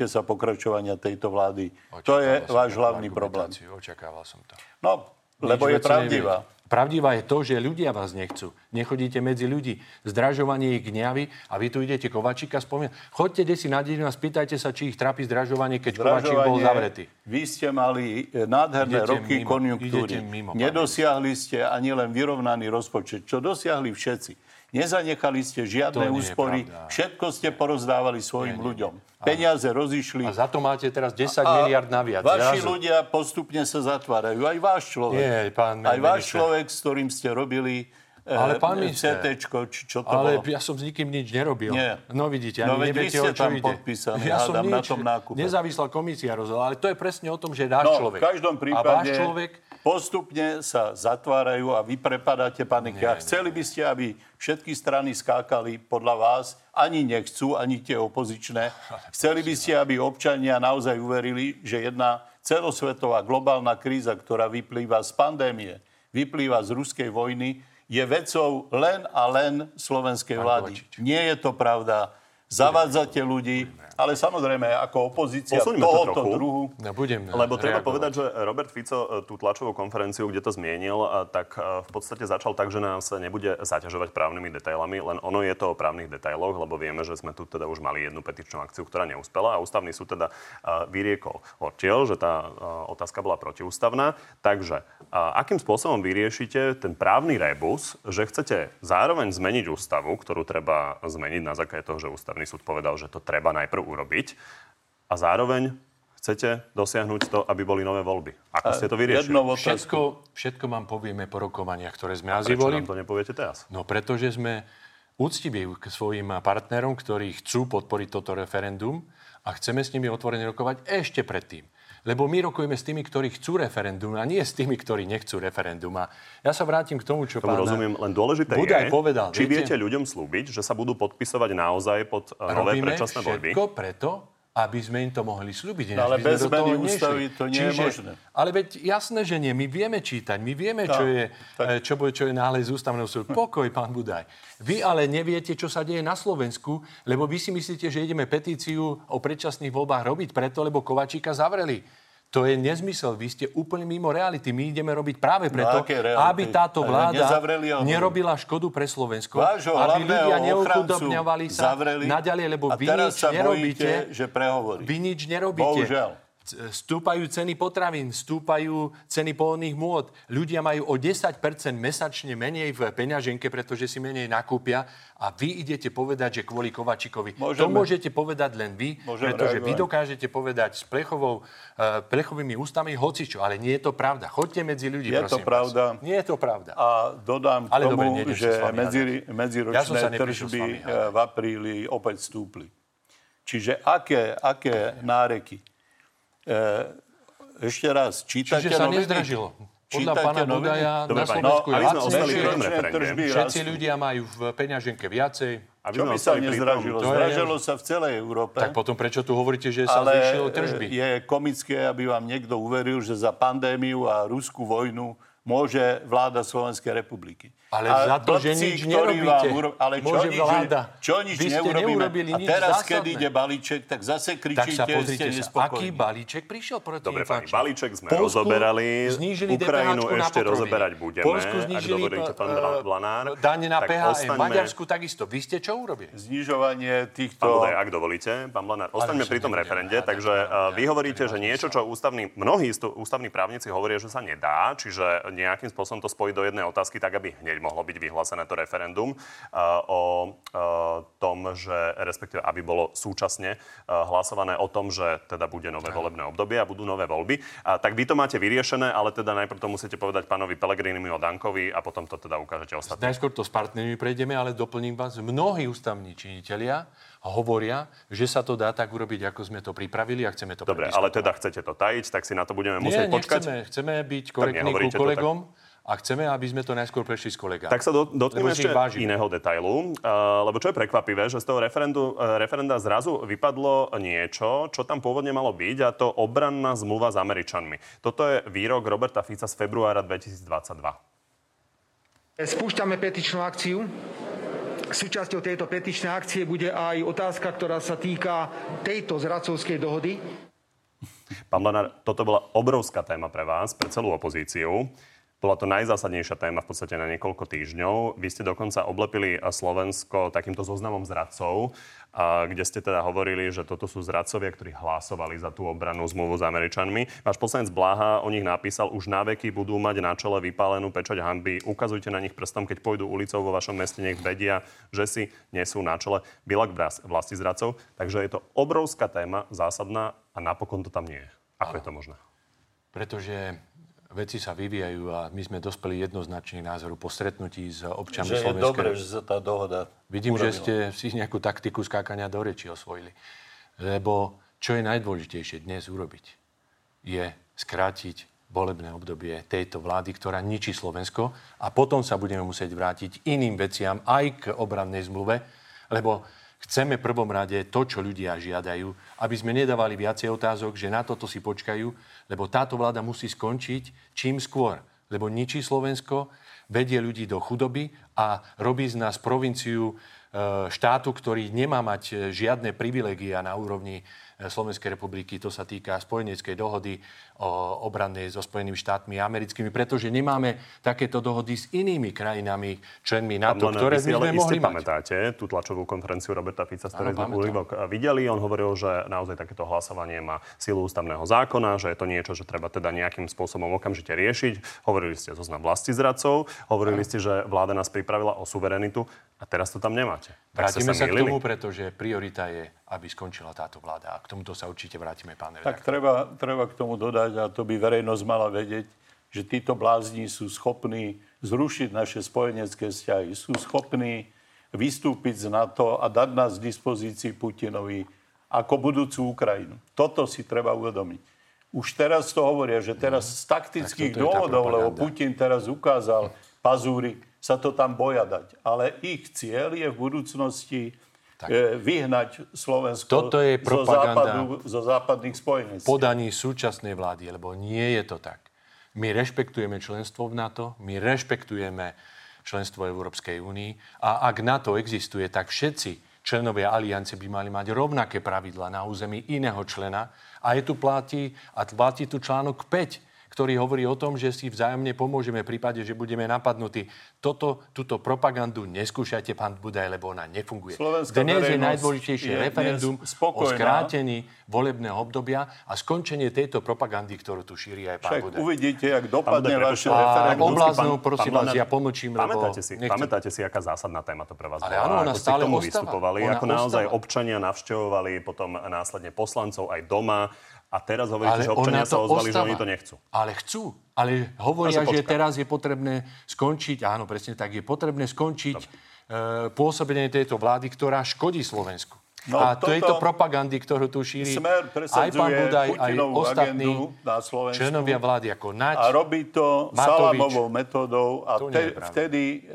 sa pokračovania tejto vlády. To je váš hlavný problém. Očakával som to. No, lebo je pravdivá. Pravdivá je to, že ľudia vás nechcú. nechodíte medzi ľudí, zdražovanie ich gňaví a vy tu idete Kovačíka spomínať. Choďte desi na dedinu a spýtajte sa, či ich trápi zdražovanie, keď Kovačík bol zavretý. Vy ste mali nádherné roky konjunktúry. Nedosiahli ste ani len vyrovnaný rozpočet, čo dosiahli všetci. Nezanechali ste žiadne úspory. Všetko ste porozdávali svojim ľuďom. Peniaze rozišli. A za to máte teraz 10 miliard naviac. Vaši ľudia postupne sa zatvárajú. Aj váš človek. Aj váš človek, s ktorým ste robili CTčko, čo to bolo. Ale ja som s nikým nič nerobil. Nie. No vidíte, ani neviete, o čo ide. Ja som nič, na tom nákupe. Nezávislá komisia rozhodla. Ale to je presne o tom, že je náš človek. V každom prípade postupne sa zatvárajú a vy prepadáte paniky. A chceli by ste, aby všetky strany skákali podľa vás, ani nechcú, ani tie opozičné. Chceli by ste, aby občania naozaj uverili, že jedna celosvetová globálna kríza, ktorá vyplýva z pandémie, vyplýva z ruskej vojny, je vecou len a len slovenskej vlády. Nie je to pravda. Zavádzate ľudí, ale samozrejme ako opozícia tohoto druhu. Lebo treba povedať, že Robert Fico tú tlačovú konferenciu, kde to zmienil, tak v podstate začal tak, že nás nebude zaťažovať právnymi detailami, len ono je to o právnych detailoch, lebo vieme, že sme tu teda už mali jednu petičnú akciu, ktorá neúspela a ústavný súd teda vyriekol odtiaľ, že tá otázka bola protiústavná. Takže akým spôsobom vyriešite ten právny rebus, že chcete zároveň zmeniť ústavu, ktorú treba zmeniť na základe toho, že ústavný súd povedal, že to treba najprv urobiť a zároveň chcete dosiahnuť to, aby boli nové voľby. Ako ste to vyriešili? Všetko vám povieme po rokovaniach, ktoré sme nazývali. A prečo nám to nepoviete teraz? No pretože sme úctiví k svojim partnerom, ktorí chcú podporiť toto referendum a chceme s nimi otvorene rokovať ešte predtým. Lebo my rokujeme s tými, ktorí chcú referendum a nie s tými, ktorí nechcú referendum. A ja sa vrátim k tomu, čo pán Budaj povedal. Či viete ľuďom slúbiť, že sa budú podpisovať naozaj pod nové predčasné voľby? Robíme všetko preto, aby sme im to mohli slúbiť. No, ale bez zmeny ústavy to nie je možné. Ale veď jasné, že nie. My vieme čítať, my vieme, čo je nález ústavného súdu. Pokoj, pán Budaj. Vy ale neviete, čo sa deje na Slovensku, lebo vy si myslíte, že ideme petíciu o predčasných voľbách robiť preto, lebo Kovačíka zavreli. To je nezmysel. Vy ste úplne mimo reality. My ideme robiť práve preto, aby táto vláda nerobila škodu pre Slovensko. Aby ľudia neukudobňovali sa naďalej, lebo vy nič nerobíte. Vy nič nerobíte. Stúpajú ceny potravín, stúpajú ceny pohodných môd. Ľudia majú o 10% mesačne menej v peňaženke, pretože si menej nakúpia. A vy idete povedať, že kvôli Kovačíkovi. To môžete povedať len vy, pretože vy dokážete povedať s plechovými ústami hocičo. Ale nie je to pravda. Choďte medzi ľudí, prosím vás. Nie je to pravda. A dodám k tomu, že medziročné tržby v apríli opäť stúpli. Čiže aké náreky? Ešte raz, čítate noviny? Čiže sa nezdražilo. Podľa pána Budaja na Slovensku je lacnejšie. Všetci ľudia majú v peňaženke viacej. Čo by sa nezdražilo? Zdražilo sa v celej Európe. Tak potom prečo tu hovoríte, že sa zvýšilo tržby? Ale je komické, aby vám niekto uveril, že za pandémiu a ruskú vojnu môže vláda Slovenskej republiky. Ale za to, že nič nerobíte, môže vláda. Čo nič neurobíme. A teraz, keď ide balíček, tak zase kričíte, ste nespokojní. Aký balíček prišiel proti inflačným? Dobre, balíček sme rozoberali. Ukrajinu ešte rozoberať budeme. Polsku znížili daň na PHM. Maďarsku takisto. Vy ste čo urobili? Znižovanie týchto... Ak dovolíte, pán Blanár, ostaňme pri tom referende. Takže vy hovoríte, že niečo, čo mnohí ústavní právnici hovoria, že sa nedá, čiže nejakým spôsobom to spojiť do jednej otázky, tak aby hneď mohlo byť vyhlásené to referendum o tom, že respektíve, aby bolo súčasne hlasované o tom, že teda bude nové volebné obdobie a budú nové voľby. Tak vy to máte vyriešené, ale teda najprv to musíte povedať pánovi Pellegrinimu a Dankovi a potom to teda ukážete ostatní. Najskôr to s partnermi prejdeme, ale doplním vás. Mnohí ústavní činitelia hovoria, že sa to dá tak urobiť, ako sme to pripravili a chceme to prediskutovať. Dobre, ale teda chcete to tajiť, tak si na to budeme musieť počkať. Nie, chceme byť korektní ku kolegom a chceme, aby sme to najskôr prešli s kolegami. Tak sa dotkneme ešte iného detailu, lebo čo je prekvapivé, že z toho referenda zrazu vypadlo niečo, čo tam pôvodne malo byť, a to obranná zmluva s Američanmi. Toto je výrok Roberta Fica z februára 2022. Spúšťame petičnú akciu. Súčasťou tejto petičnej akcie bude aj otázka, ktorá sa týka tejto zradcovskej dohody. Pán Blanár, toto bola obrovská téma pre vás, pre celú opozíciu. Bola to najzásadnejšia téma v podstate na niekoľko týždňov. Vy ste dokonca oblepili Slovensko takýmto zoznamom zradcov, kde ste teda hovorili, že toto sú zradcovia, ktorí hlasovali za tú obrannú zmluvu s Američanmi. Váš poslanec Blaha o nich napísal, už na veky budú mať na čele vypálenú pečať hanby. Ukazujte na nich prstom, keď pôjdu ulicou vo vašom meste, nech vedia, že si nesú na čele biľak vlasti zradcov. Takže je to obrovská téma, zásadná a napokon to tam nie je. Ako je to možné? Pretože veci sa vyvíjajú a my sme dospeli jednoznačný názoru po stretnutí s občanmi Slovenska. Že je dobré, že sa tá dohoda Vidím, urobila. Že ste si nejakú taktiku skákania do reči osvojili. Lebo čo je najdôležitejšie dnes urobiť, je skrátiť volebné obdobie tejto vlády, ktorá ničí Slovensko, a potom sa budeme musieť vrátiť iným veciam aj k obrannej zmluve, lebo chceme v prvom rade to, čo ľudia žiadajú, aby sme nedávali viacej otázok, že na toto si počkajú, lebo táto vláda musí skončiť čím skôr, lebo ničí Slovensko, vedie ľudí do chudoby a robí z nás provinciu štátu, ktorý nemá mať žiadne privilégia na úrovni Slovenskej republiky. To sa týka spojeneckej dohody obrannej so Spojenými štátmi americkými, pretože nemáme takéto dohody s inými krajinami, členmi NATO, ktoré sme mohli mať. Pamätáte tú tlačovú konferenciu Roberta Fica, ktorú sme úryvok videli? On hovoril, že naozaj takéto hlasovanie má silu ústavného zákona, že je to niečo, že treba teda nejakým spôsobom okamžite riešiť. Hovorili ste zoznam vlastizradcov, hovorili ste, že vláda nás pripravila o suverenitu. A teraz to tam nemáte. Vrátime sa k tomu, pretože priorita je, aby skončila táto vláda. A k tomuto sa určite vrátime, pán redaktor. Tak treba k tomu dodať, a to by verejnosť mala vedieť, že títo blázni sú schopní zrušiť naše spojenecké vzťahy. Sú schopní vystúpiť z NATO a dať nás v dispozícii Putinovi ako budúcu Ukrajinu. Toto si treba uvedomiť. Už teraz to hovoria, že teraz z taktických dôvodov, lebo Putin teraz ukázal pazúry, sa to tam boja dať. Ale ich cieľ je v budúcnosti vyhnať Slovensko zo západných spojenectví. Podaní súčasnej vlády, lebo nie je to tak. My rešpektujeme členstvo v NATO, my rešpektujeme členstvo Európskej únii a ak NATO existuje, tak všetci členovia aliancie by mali mať rovnaké pravidlá na území iného člena a je tu platí tu článok 5, ktorý hovorí o tom, že si vzájomne pomôžeme v prípade, že budeme napadnutí. Túto propagandu neskúšajte, pán Budaj, lebo ona nefunguje. Slovenská dnes je najdôležitejšie referendum o skrátení volebného obdobia a skončenie tejto propagandy, ktorú tu šíri aj pán Budaj. Však uvidíte, jak dopadne vaše referendum. Obláznou, prosím vás, ja pomlčím, lebo pamätáte si, aká zásadná téma to pre vás bola. Áno, ona stále ostáva. Ako naozaj občania navštevovali potom následne poslancov aj doma. A teraz hovoríte, že občania sa ozvali, že oni to nechcú. Ale chcú. Ale hovoria, že teraz je potrebné skončiť, áno, presne tak, je potrebné skončiť pôsobenie tejto vlády, ktorá škodí Slovensku. No, a tejto propagandy, ktorú tu šíri aj pán Budaj, aj ostatní členovia vlády ako Naď, a robí to Matovič, salamovou metódou a vtedy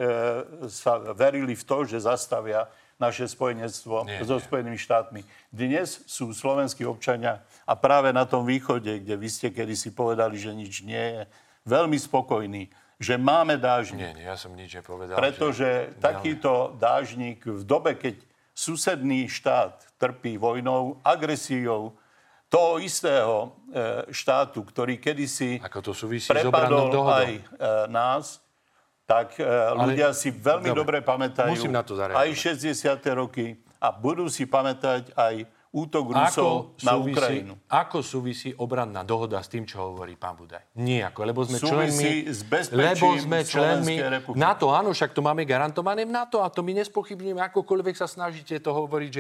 sa verili v to, že zastavia naše spojenectvo so Spojenými štátmi. Dnes sú slovenskí občania a práve na tom východe, kde vy ste kedysi povedali, že nič nie je, veľmi spokojní, že máme dážnik. Nie, ja som nič nepovedal. Pretože takýto dážnik v dobe, keď susedný štát trpí vojnou, agresiou toho istého štátu, ktorý kedysi prepadol aj nás, tak ľudia si veľmi dobre pamätajú aj 60. roky a budú si pamätať aj útok Rusov na Ukrajinu. Ako súvisí obranná dohoda s tým, čo hovorí pán Budaj? Nijako, lebo sme členmi Slovenskej republiky. NATO, áno, však to máme garantované v NATO a to my nespochybníme. Akokoľvek sa snažíte to hovoriť,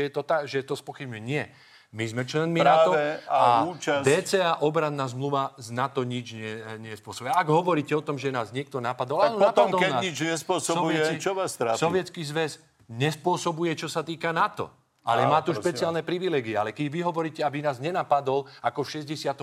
že je to spochybňuje. Nie. My sme členmi NATO a DCA, obranná zmluva, z NATO nič nespôsobuje. Ak hovoríte o tom, že nás niekto napadol, tak potom, napadol nás. Nič nespôsobuje, čo vás trápi? Sovietský zväz nespôsobuje, čo sa týka NATO. Ale má tu špeciálne privilégie. Ale keď vy hovoríte, aby nás nenapadol ako v 68.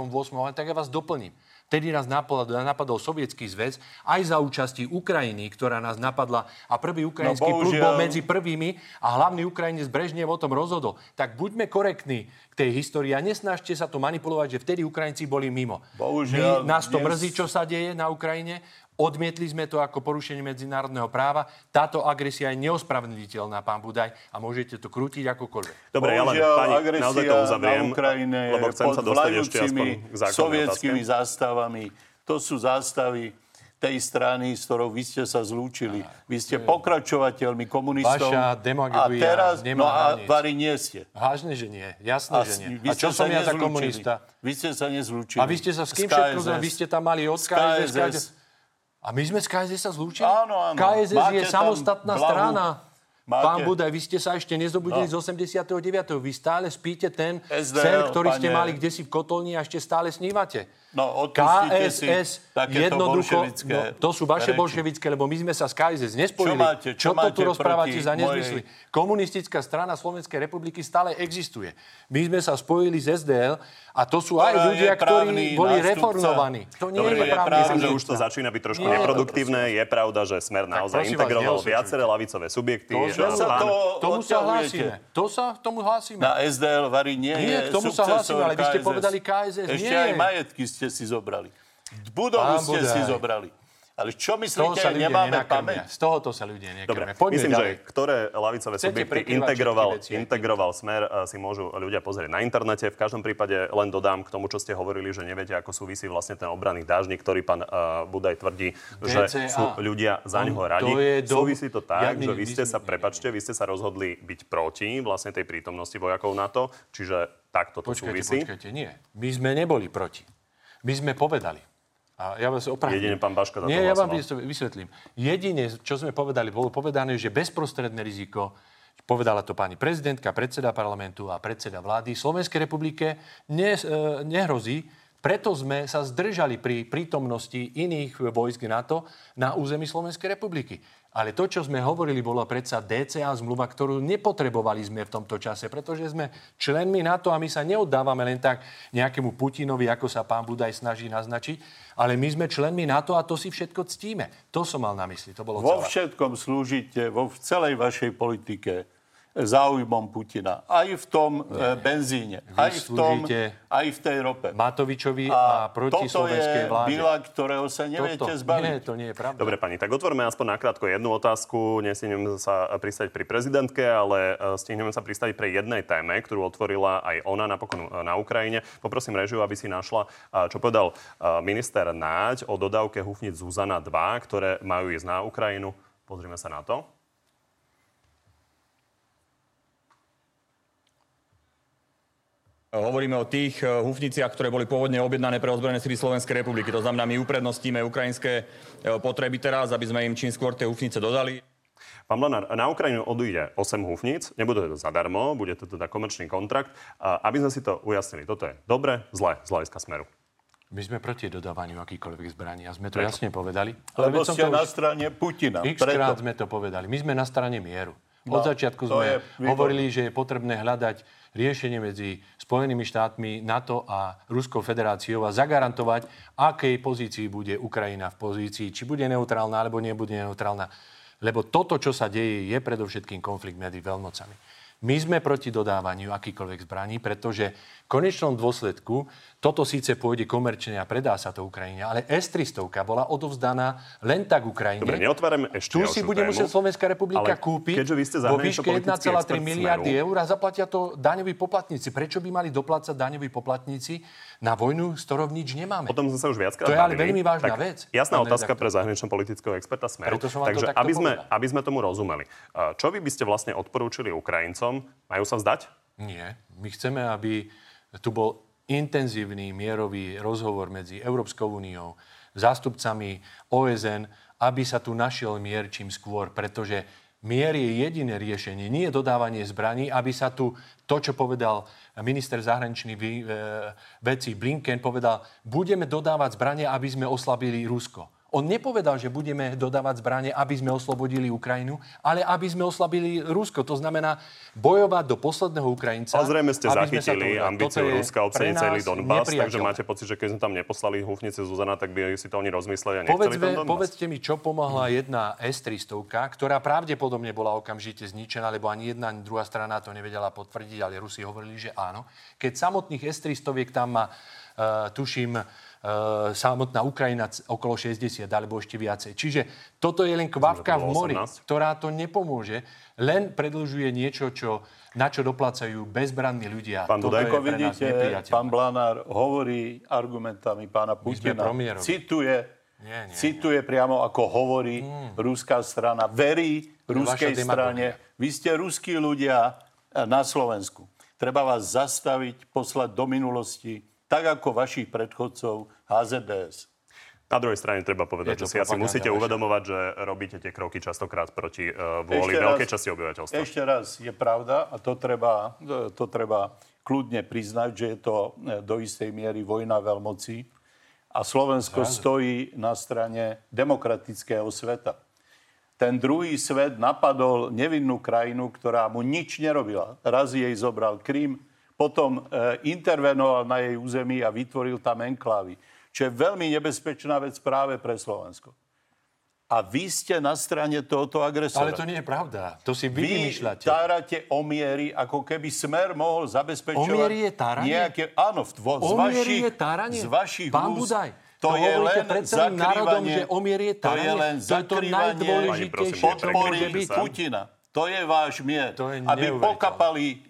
tak ja vás doplním. Vtedy nás napadol Sovietský zväz aj za účasti Ukrajiny, ktorá nás napadla. A prvý ukrajinský pluk bol medzi prvými a hlavný Ukrajinec Brežnev o tom rozhodol. Tak buďme korektní k tej histórii a nesnažte sa to manipulovať, že vtedy Ukrajinci boli mimo. Nás to mrzí, čo sa deje na Ukrajine. Odmietli sme to ako porušenie medzinárodného práva. Táto agresia je neospravedlniteľná, pán Budaj, a môžete to krútiť akokoľvek. Dobre, ale pani, naozaj to uzavriem, lebo chcem sa dostať ešte aspoň k základnej otázke. Sovietskými zástavami, to sú zástavy tej strany, s ktorou vy ste sa zlúčili. Vy ste pokračovateľmi komunistov. Vaša demagogia nemá hranic. No a vari nie ste. Vážne, že nie. Jasné, že nie. A čo som ja za komunista? Vy ste sa nezlúčili. A vy ste sa s kým všetko? Vy ste tam mali od KSS. A my sme z KSS sa zlúčili? Áno, áno. KSS je samostatná strana. Pán Budaj, vy ste sa ešte nezobudili z 89. Vy stále spíte ten sen, ktorý ste mali kdesi v kotolni a ešte stále snívate. No, KSS jednoducho... No, to sú vaše bolševické, lebo my sme sa s KSS nespojili. Čo to tu rozprávate za nezmysly? Mojej... Komunistická strana Slovenskej republiky stále existuje. My sme sa spojili z SDL a to sú aj ľudia, ktorí boli reformovaní. To nie je právny nástupca. Myslím, že už to začína byť trošku neproduktívne. Je pravda, že Smer naozaj integroval viaceré ľavicové subjekty. Tomu sa hlásime. Na SDL varí nie je. Nie, k tomu sa hlásime, ale vy ste povedali KSS. Ešte aj majetky ste si zobrali. Budovu ste si zobrali. Ale čo myslíte, nemáme pamäť? Z tohoto sa ľudia nekrmia. Myslím, že ktoré ľavicové subjekty integroval Smer, si môžu ľudia pozrieť na internete. V každom prípade len dodám k tomu, čo ste hovorili, že neviete, ako súvisí vlastne ten obranný dážnik, ktorý pán Budaj tvrdí, že sú ľudia za ňoho radi. Súvisí to tak, že vy ste sa rozhodli byť proti vlastne tej prítomnosti vojakov NATO, čiže takto to súvisí. Počkajte, nie. My sme neboli proti. My sme povedali. A ja vás opravím. Jedine pán Baška za to hlasoval. Nie, ja vám vysvetlím. Jedine, čo sme povedali, bolo povedané, že bezprostredné riziko, povedala to pani prezidentka, predseda parlamentu a predseda vlády Slovenskej republike, nehrozí. Preto sme sa zdržali pri prítomnosti iných vojsk NATO na území Slovenskej republiky. Ale to, čo sme hovorili, bola predsa DCA zmluva, ktorú nepotrebovali sme v tomto čase, pretože sme členmi NATO a my sa neoddávame len tak nejakému Putinovi, ako sa pán Budaj snaží naznačiť, ale my sme členmi NATO a to si všetko ctíme. To som mal na mysli, to bolo celé. Vo všetkom slúžite, vo celej vašej politike záujmom Putina. Aj v tom benzíne, aj v tej rope. Matovičovi a proti slovenskej vláde. Toto je bila, ktorého sa neviete zbaviť. Nie, to nie je pravda. Dobre, pani, tak otvorme aspoň nakrátko jednu otázku. Nestihneme sa pristať pri prezidentke, ale stihneme sa pristať pre jednej téme, ktorú otvorila aj ona napokon na Ukrajine. Poprosím režiu, aby si našla, čo povedal minister Naď o dodávke hufnic Zuzana 2, ktoré majú ísť na Ukrajinu. Pozrime sa na to. Hovoríme o tých húfniciach, ktoré boli pôvodne objednané pre ozbrojené sily Slovenskej republiky. To znamená, my uprednostíme ukrajinské potreby teraz, aby sme im čím skôr tie húfnice dodali. Pán Blanár, na Ukrajinu odíde 8 húfnic, nebude to zadarmo, bude to teda komerčný kontrakt. Aby sme si to ujasnili, toto je dobre, zle, z hľadiska Smeru. My sme proti dodávaniu akýkoľvek zbraní a sme to jasne povedali. Lebo ste na strane Putina. Xkrát sme to povedali. My sme na strane mieru. Od začiatku sme hovorili, že je potrebné hľadať riešenie medzi Spojenými štátmi, NATO a Ruskou federáciou a zagarantovať, akej pozícii bude Ukrajina v pozícii, či bude neutrálna, alebo nebude neutrálna. Lebo toto, čo sa deje, je predovšetkým konflikt medzi veľmocami. My sme proti dodávaniu akýkoľvek zbraní, pretože v konečnom dôsledku toto síce pôjde komerčne a predá sa to Ukrajine, ale S-300 bola odovzdaná len tak Ukrajine. Dobre, neotvárame ešte ďalšiu tému. Tu si bude musieť Slovenská republika kúpiť vo výške 1,3 miliardy eur a zaplatia to daňoví poplatníci. Prečo by mali doplácať daňoví poplatníci na vojnu, s ktorou nič nemáme? O tom sme sa už viackrát bavili. To je ale veľmi vážna vec. Jasná otázka pre zahranično-politického experta Smeru. Takže aby sme tomu rozumeli. Čo vy by ste vlastne odporúčili Ukrajincom? Majú sa vzdať? Nie. My chceme, aby tu bol intenzívny mierový rozhovor medzi Európskou úniou, zástupcami OSN, aby sa tu našiel mier čím skôr, pretože mier je jediné riešenie, nie je dodávanie zbraní, aby sa tu to, čo povedal minister zahraničných vecí Blinken, povedal, budeme dodávať zbrania, aby sme oslabili Rusko. On nepovedal, že budeme dodávať zbrane, aby sme oslobodili Ukrajinu, ale aby sme oslabili Rusko. To znamená bojovať do posledného Ukrajinca. A zrejme ste zachytili ambíciu Ruska obsadniť celý Donbas, takže máte pocit, že keď sme tam neposlali húfnice Zuzana, tak by si to oni rozmysleli a nechceli ten Donbas. Povedzte mi, čo pomohla jedna S-300, ktorá pravdepodobne bola okamžite zničená, lebo ani jedna, ani druhá strana to nevedela potvrdiť, ale Rusi hovorili, že áno. Keď samotných S-300 tam má, tuším, samotná Ukrajina okolo 60 alebo ešte viacej. Čiže toto je len kvapka v mori, ktorá to nepomôže, len predĺžuje niečo, na čo doplácajú bezbranní ľudia. Pán Dudajko, vidíte, pán Blanár hovorí argumentami pána Putina, cituje Nie. Cituje priamo, ako hovorí ruská strana. Verí ruskej strane. Vy ste ruskí ľudia na Slovensku. Treba vás zastaviť, poslať do minulosti, tak ako vašich predchodcov HZDS. Na druhej strane treba povedať, že si asi musíte uvedomovať, že robíte tie kroky častokrát proti vôli veľkej časti obyvateľstva. Ešte raz, je pravda a to treba kľudne priznať, že je to do istej miery vojna veľmocí a Slovensko stojí na strane demokratického sveta. Ten druhý svet napadol nevinnú krajinu, ktorá mu nič nerobila. Raz jej zobral Krym, potom intervenoval na jej území a vytvoril tam enklávy. Čo je veľmi nebezpečná vec práve pre Slovensko. A vy ste na strane tohoto agresora. Ale to nie je pravda. To si vy vymýšľate. Vy tárate o miery, ako keby Smer mohol zabezpečovať... O miery je táranie? Nejaké, áno, z vašich úst. To je len zakrývanie. To je len zakrývanie podpory Putina. To je váš mier, aby pokapali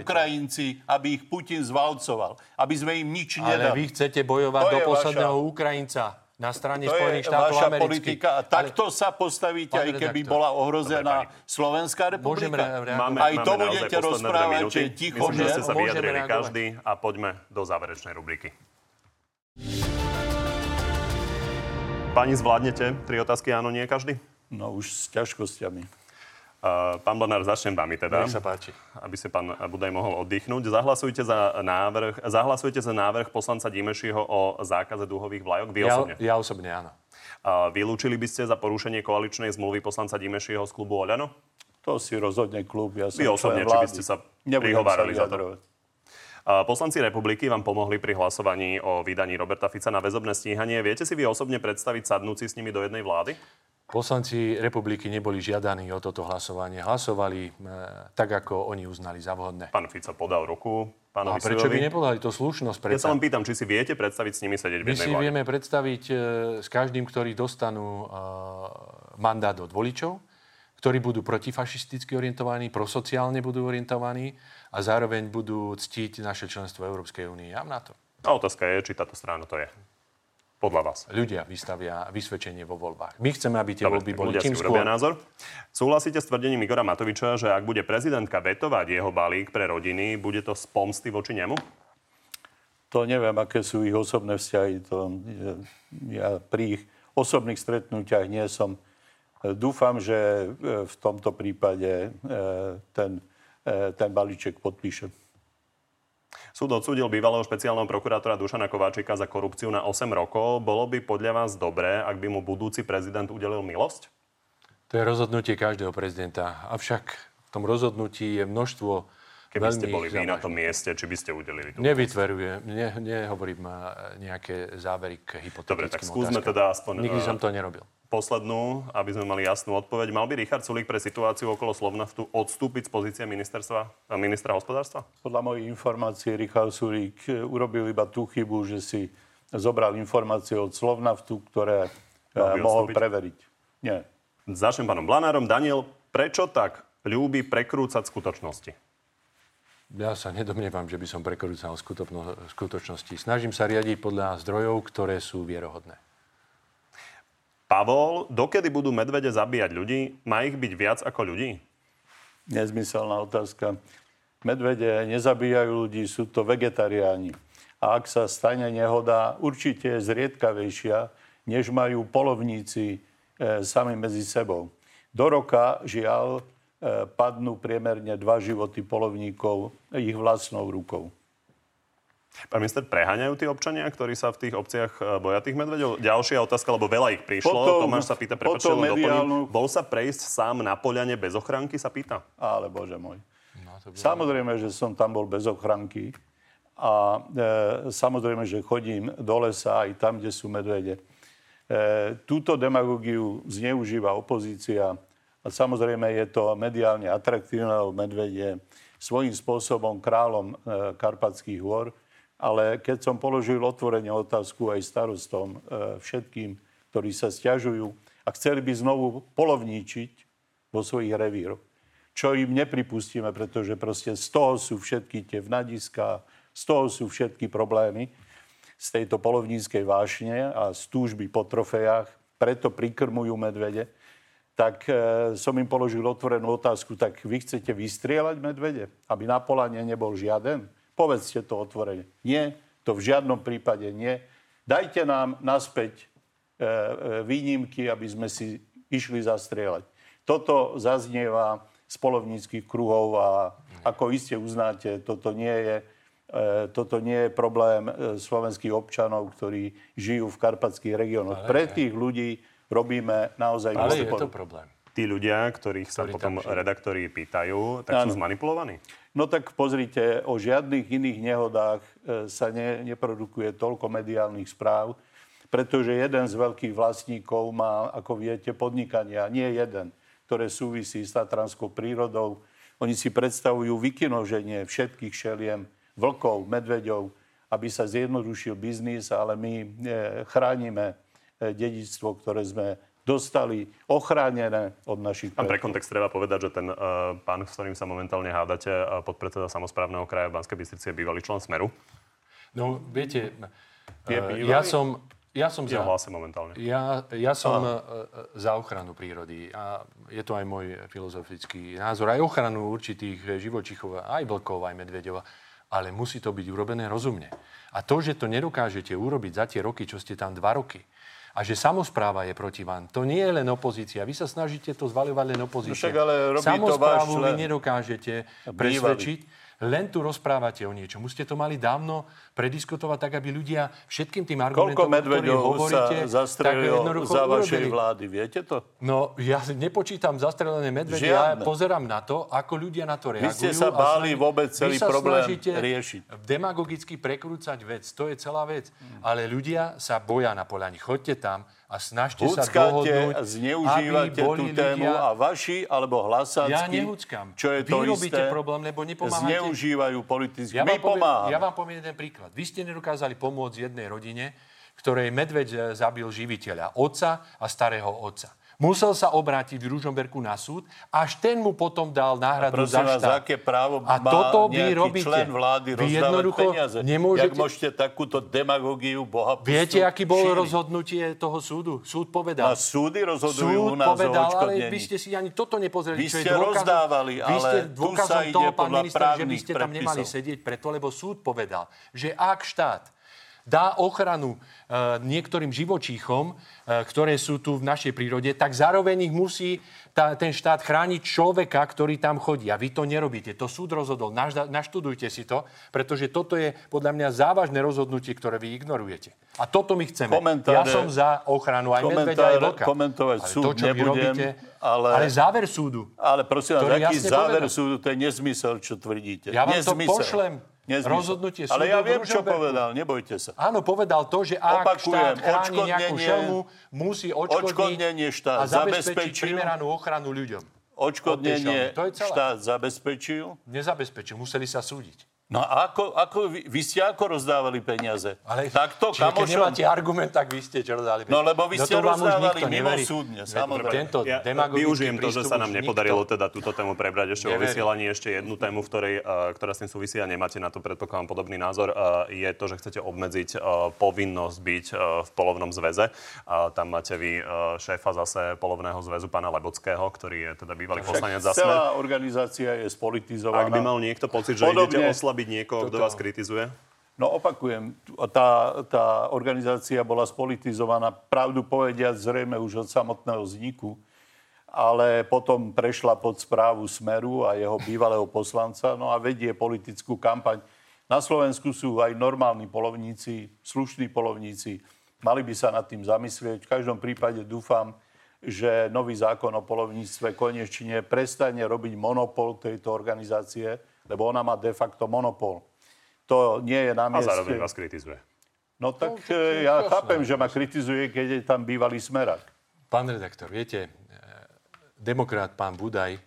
Ukrajinci, aby ich Putin zvalcoval, aby sme im nič nedali. Ale vy chcete bojovať do posledného Ukrajinca na strane Spojených štátov amerických. To je vaša politika a takto sa postavíte, aj keby bola ohrozená Slovenská republika. Aj to budete rozprávať, že je ticho. Myslím, že ste sa vyjadrili každý a poďme do záverečnej rubriky. Pani, zvládnete 3 otázky, áno, nie každý? No už s ťažkosťami. Pán Blanár, začnem vami teda. Nech sa páči. Aby si pán Budaj mohol oddychnúť. Zahlasujete za návrh poslanca Dimešiho o zákaze dúhových vlajok? Vy osobne? Ja osobne, áno. Vylúčili by ste za porušenie koaličnej zmluvy poslanca Dimešiho z klubu Oľano? To si rozhodne klub. Ja som vy osobne, či by ste sa prihovárali za to? Poslanci Republiky vám pomohli pri hlasovaní o vydaní Roberta Fica na väzobné stíhanie. Viete si vy osobne predstaviť sadnúci s nimi do jednej vlády? Poslanci Republiky neboli žiadaní o toto hlasovanie. Hlasovali tak, ako oni uznali za vhodné. Pán Fico podal ruku. A prečo by nepodali? To slušnosť predsa. Ja sa len pýtam, či si viete predstaviť s nimi sedieť v jednej vláde. My si vieme predstaviť s každým, ktorí dostanú mandát od voličov, ktorí budú protifašisticky orientovaní, prosociálne budú orientovaní a zároveň budú ctiť naše členstvo Európskej únie a NATO. A otázka je, či táto strana to je. Podľa vás. Ľudia vystavia vysvedčenie vo voľbách. My chceme, aby tie voľby boli tým skôr. Názor. Súhlasíte s tvrdením Igora Matoviča, že ak bude prezidentka vetovať jeho balík pre rodiny, bude to z pomsty voči nemu? To neviem, aké sú ich osobné vzťahy. Ja pri ich osobných stretnutiach nie som. Dúfam, že v tomto prípade ten balíček podpíšem. Súd odsúdil bývalého špeciálneho prokurátora Dušana Kováčika za korupciu na 8 rokov. Bolo by podľa vás dobré, ak by mu budúci prezident udelil milosť? To je rozhodnutie každého prezidenta. Avšak v tom rozhodnutí je množstvo keby ste boli vy na tom mieste, či by ste udelili tú milosť? Nehovorím nejaké závery k hypotetickým otázkam. Dobre, tak skúsme otázkam. Teda aspoň... Nikdy som to nerobil. Poslednú, aby sme mali jasnú odpoveď. Mal by Richard Sulík pre situáciu okolo Slovnaftu odstúpiť z pozície ministra hospodárstva? Podľa mojej informácie Richard Sulík urobil iba tú chybu, že si zobral informácie od Slovnaftu, ktoré mohol preveriť. Nie. Začnem pánom Blanárom. Daniel, prečo tak ľúbi prekrúcať skutočnosti? Ja sa nedomnievam, že by som prekrúcal skutočnosti. Snažím sa riadiť podľa zdrojov, ktoré sú vierohodné. Pavol, dokedy budú medvede zabíjať ľudí? Má ich byť viac ako ľudí? Nezmyselná otázka. Medvede nezabíjajú ľudí, sú to vegetariáni. A ak sa stane nehoda, určite je zriedkavejšia, než majú polovníci sami medzi sebou. Do roka, žiaľ, padnú priemerne 2 životy polovníkov ich vlastnou rukou. Pán minister, preháňajú tí občania, ktorí sa v tých obciach boja tých medveďov? Ďalšia otázka, lebo veľa ich prišlo. Tomáš sa pýta, prepáčte, doplním. Bol sa prejsť sám na poľane bez ochránky, sa pýta? Ale bože môj. No, samozrejme, že som tam bol bez ochránky. A samozrejme, že chodím do lesa aj tam, kde sú medvede. Túto demagógiu zneužíva opozícia. A samozrejme, je to mediálne atraktívne, lebo medveď je svojím spôsobom kráľom Karpatských hôr. Ale keď som položil otvorene otázku aj starostom, všetkým, ktorí sa sťažujú a chceli by znovu polovníčiť vo svojich revíroch, čo im nepripustíme, pretože proste z toho sú všetky tie vnadiska, z toho sú všetky problémy, z tejto poľovníckej vášne a z túžby po trofejách, preto prikrmujú medvede, tak som im položil otvorenú otázku, tak vy chcete vystrieľať medvede, aby na Poľane nebol žiaden? Povedzte to otvorene. Nie, to v žiadnom prípade nie. Dajte nám naspäť výnimky, aby sme si išli zastrieľať. Toto zaznieva z poľovníckych kruhov a ako iste uznáte, toto nie je problém slovenských občanov, ktorí žijú v karpatských regiónoch. Pre tých ľudí robíme naozaj... Ale je to problém. Tí ľudia, ktorých sa potom redaktori pýtajú, tak sú zmanipulovaní? No tak pozrite, o žiadnych iných nehodách sa neprodukuje toľko mediálnych správ, pretože jeden z veľkých vlastníkov má, ako viete, podnikania, nie jeden, ktoré súvisí s tatranskou prírodou. Oni si predstavujú vykinoženie všetkých šeliem, vlkov, medveďov, aby sa zjednodušil biznis, ale my chránime dedičstvo, ktoré sme dostali ochránené od našich... A pre kontext treba povedať, že ten pán, s ktorým sa momentálne hádate, podpredseda samosprávneho kraja Banskej Bystrice, je bývalý člen Smeru. No, viete, ja som za... Ja som za ochranu prírody. A je to aj môj filozofický názor. Aj ochranu určitých živočíchov, aj vlkov, aj medveďov. Ale musí to byť urobené rozumne. A to, že to nedokážete urobiť za tie roky, čo ste tam 2 roky, a že samospráva je proti vám. To nie je len opozícia. Vy sa snažíte to zvaľovať len opozície. No samosprávu vy nedokážete presvedčiť. Len tu rozprávate o niečom. Musíte to mali dávno prediskutovať tak, aby ľudia všetkým tým argumentom, ktorý hovoríte... Koľko medveďov sa zastrelilo za vašej vlády? Viete to? No, ja nepočítam zastrelené medvede. Ja pozerám na to, ako ľudia na to reagujú. Vy ste sa báli vôbec celý problém riešiť. Demagogicky prekrúcať vec. To je celá vec. Ale ľudia sa boja na Poľani. Choďte tam a snažte sa dohodnúť, zneužívate tú tému a vaši, alebo hlasácky... Ja nehuckám. Čo je to isté? Vy robíte problém, lebo nepomáhate. Zneužívajú politicky. My pomáhame. Ja vám poviem jeden príklad. Vy ste nedokázali pomôcť jednej rodine, ktorej medveď zabil živiteľa, otca a starého otca. Musel sa obrátiť v Ružomberku na súd, až ten mu potom dal náhradu za štát. Vás, aké právo má nejaký člen vlády rozdávať peniaze? Nemôžete... Jak môžete takúto demagogiu boha pustu? Viete, aký bolo rozhodnutie toho súdu? Súd povedal. A súdy rozhodujú u nás o odškodnení. Ale vy ste si ani toto nepozreli. Vy ste rozdávali, ale tu sa ide podľa právnych predpisov. Vy ste dôkazom toho, pán minister, že by ste tam nemali sedieť preto, lebo súd povedal, že ak štát dá ochranu niektorým živočíchom, ktoré sú tu v našej prírode, tak zároveň ich musí ten štát chrániť človeka, ktorý tam chodí. A vy to nerobíte. To súd rozhodol. Naštudujte si to, pretože toto je podľa mňa závažné rozhodnutie, ktoré vy ignorujete. A toto my chceme. Ja som za ochranu aj medveďa, aj vlka. Komentovať súd nebudem. Ale záver súdu. Ale prosím vás, aký záver súdu? To je nezmysel, čo tvrdíte. Ja vám to pošlem. Rozhodnutie súdu. Ale ja viem, čo povedal, nebojte sa. Áno, povedal to, že ak štát chráni nejakú šelmu, musí odškodniť a zabezpečiť primeranú ochranu ľuďom. Odškodnenie štát zabezpečil? Nezabezpečil, museli sa súdiť. No a vy ste ako rozdávali peniaze? Ale takto, kamošom? Keď nemáte argument, tak vy ste čo rozdávali peniaze. No lebo vy ste rozdávali mimosúdne, samozrejme. Ja využijem to, že sa nám nepodarilo teda túto tému prebrať ešte o vysielaní. Ešte jednu tému, ktorá s tým súvisí a nemáte na to, predpokladám, podobný názor, je to, že chcete obmedziť povinnosť byť v poľovnom zväze. Tam máte vy šéfa zase poľovného zväzu, pána Lebockého, ktorý je teda bývalý poslanec za Smer. Celá organizácia je spolitizovaná. Ak by mal niekto pocit, že idete oslabiť niekoho, kto vás kritizuje? No opakujem, tá organizácia bola spolitizovaná, pravdu povediac, zrejme už od samotného vzniku, ale potom prešla pod správu Smeru a jeho bývalého poslanca, no a vedie politickú kampaň. Na Slovensku sú aj normálni poľovníci, slušní poľovníci, mali by sa nad tým zamyslieť. V každom prípade dúfam, že nový zákon o poľovníctve konečne prestane robiť monopol tejto organizácie, lebo ona má de facto monopol. To nie je na mieste. A zároveň vás kritizuje. No tak ja chápem, že ma kritizuje, keď je tam bývalý smerák. Pán redaktor, viete, demokrat pán Budaj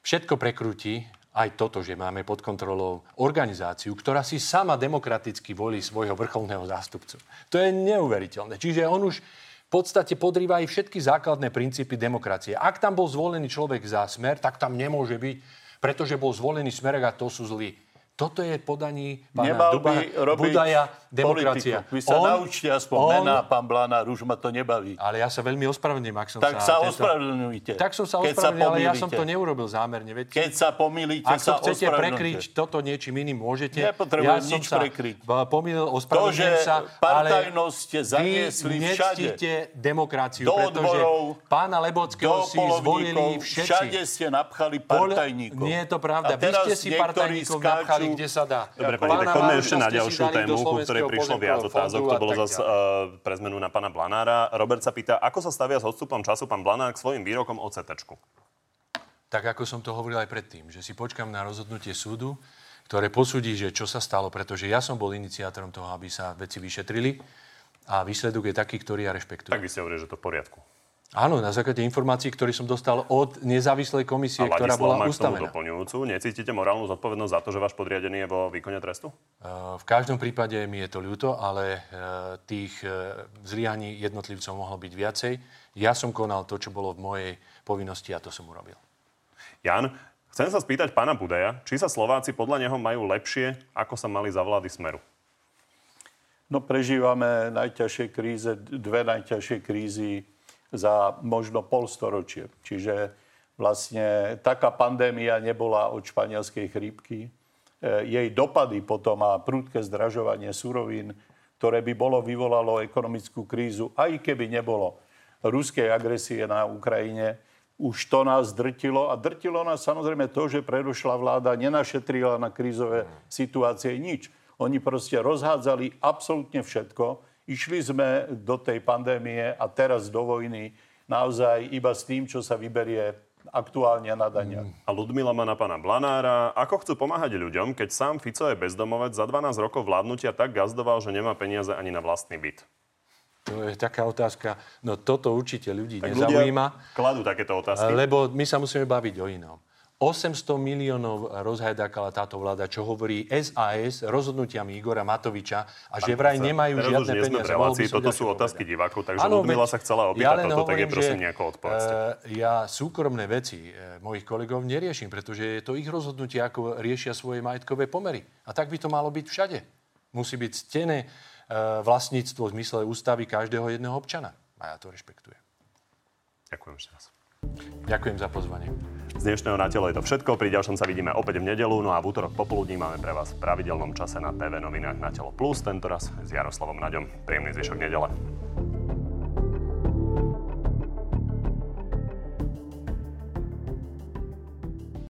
všetko prekrúti, aj toto, že máme pod kontrolou organizáciu, ktorá si sama demokraticky volí svojho vrcholného zástupcu. To je neuveriteľné. Čiže on už v podstate podrýva aj všetky základné princípy demokracie. Ak tam bol zvolený človek za Smer, tak tam nemôže byť, pretože bol zvolený Smerek a to sú zlí. Toto je podaní pána Budaja demokracia. Politiku. Vy sa naučte aspoň mená, pán Blana, už ma to nebaví. Ale ja sa veľmi ospravedlňujem, ak som tak sa... Tak som sa ospravedlňujem, ale ja som to neurobil zámerne. Veď, keď sa pomýlite, ak sa chcete prekryť toto niečím iným, môžete. Nepotrebujem ja nič prekryť. Pomýlil, ospravedlňujem sa, ale vy nectíte demokraciu, do pretože pána Lebockého si zvolili všetci. Všade ste napchali partajníkov. Nie je to pravda. Vy ste si partajníkov napchali, kde sa dá. Dobre, pani, tak poďme ešte na ďalšiu tému, ku ktorej prišlo viac otázok. To bolo zase pre zmenu na pána Blanára. Robert sa pýta, ako sa stavia s odstupom času pán Blanár k svojim výrokom o CTčku? Tak ako som to hovoril aj predtým, že si počkam na rozhodnutie súdu, ktoré posúdi, že čo sa stalo, pretože ja som bol iniciátorom toho, aby sa veci vyšetrili a výsledok je taký, ktorý ja rešpektujem. Tak by ste hovorili, že to v poriadku. Áno, na základe informácií, ktoré som dostal od nezávislej komisie, ktorá bola ustavená. A Ladislav má k tomu doplňujúcu. Necítite morálnu zodpovednosť za to, že váš podriadený je vo výkone trestu? V každom prípade mi je to ľúto, ale tých zlyhaní jednotlivcov mohlo byť viacej. Ja som konal to, čo bolo v mojej povinnosti a to som urobil. Jan, chcem sa spýtať pána Budaja, či sa Slováci podľa neho majú lepšie, ako sa mali za vlády Smeru? No prežívame najťažšie kríze, dve najťažšie krízy za možno polstoročie. Čiže vlastne taká pandémia nebola od španielskej chrípky. Jej dopady potom a prudké zdražovanie surovín, ktoré by bolo vyvolalo ekonomickú krízu, aj keby nebolo ruskej agresie na Ukrajine, už to nás drtilo. A drtilo nás samozrejme to, že predošlá vláda nenašetrila na krízové situácie nič. Oni proste rozhádzali absolútne všetko. Išli sme do tej pandémie a teraz do vojny naozaj iba s tým, čo sa vyberie aktuálne na daniach. A Ľudmila má na pána Blanára. Ako chcú pomáhať ľuďom, keď sám Fico je bezdomovec, za 12 rokov vládnutia tak gazdoval, že nemá peniaze ani na vlastný byt? To je taká otázka. No toto určite ľudí tak nezaujíma. Ľudia kladú takéto otázky. Lebo my sa musíme baviť o inom. 800 miliónov rozhajdákala táto vláda, čo hovorí SAS rozhodnutiami Igora Matoviča a že vraj nemajú žiadne peniaze. Toto sú otázky divákov, takže Ľudmila sa chcela opýtať toto, tak je prosím nejako odpovedzte. Ja súkromné veci mojich kolegov neriešim, pretože je to ich rozhodnutie, ako riešia svoje majetkové pomery. A tak by to malo byť všade. Musí byť ctené vlastníctvo v zmysle ústavy každého jedného občana. A ja to rešpektujem. Ďakujem ešte raz. Ďakujem za pozvanie. Z dnešného Na telo je to všetko. Pri ďalšom sa vidíme opäť v nedeľu. No a v útorok popoludní máme pre vás v pravidelnom čase na TV novinách Na telo plus, tentoraz s Jaroslavom Naďom. Príjemný zvyšok nedele.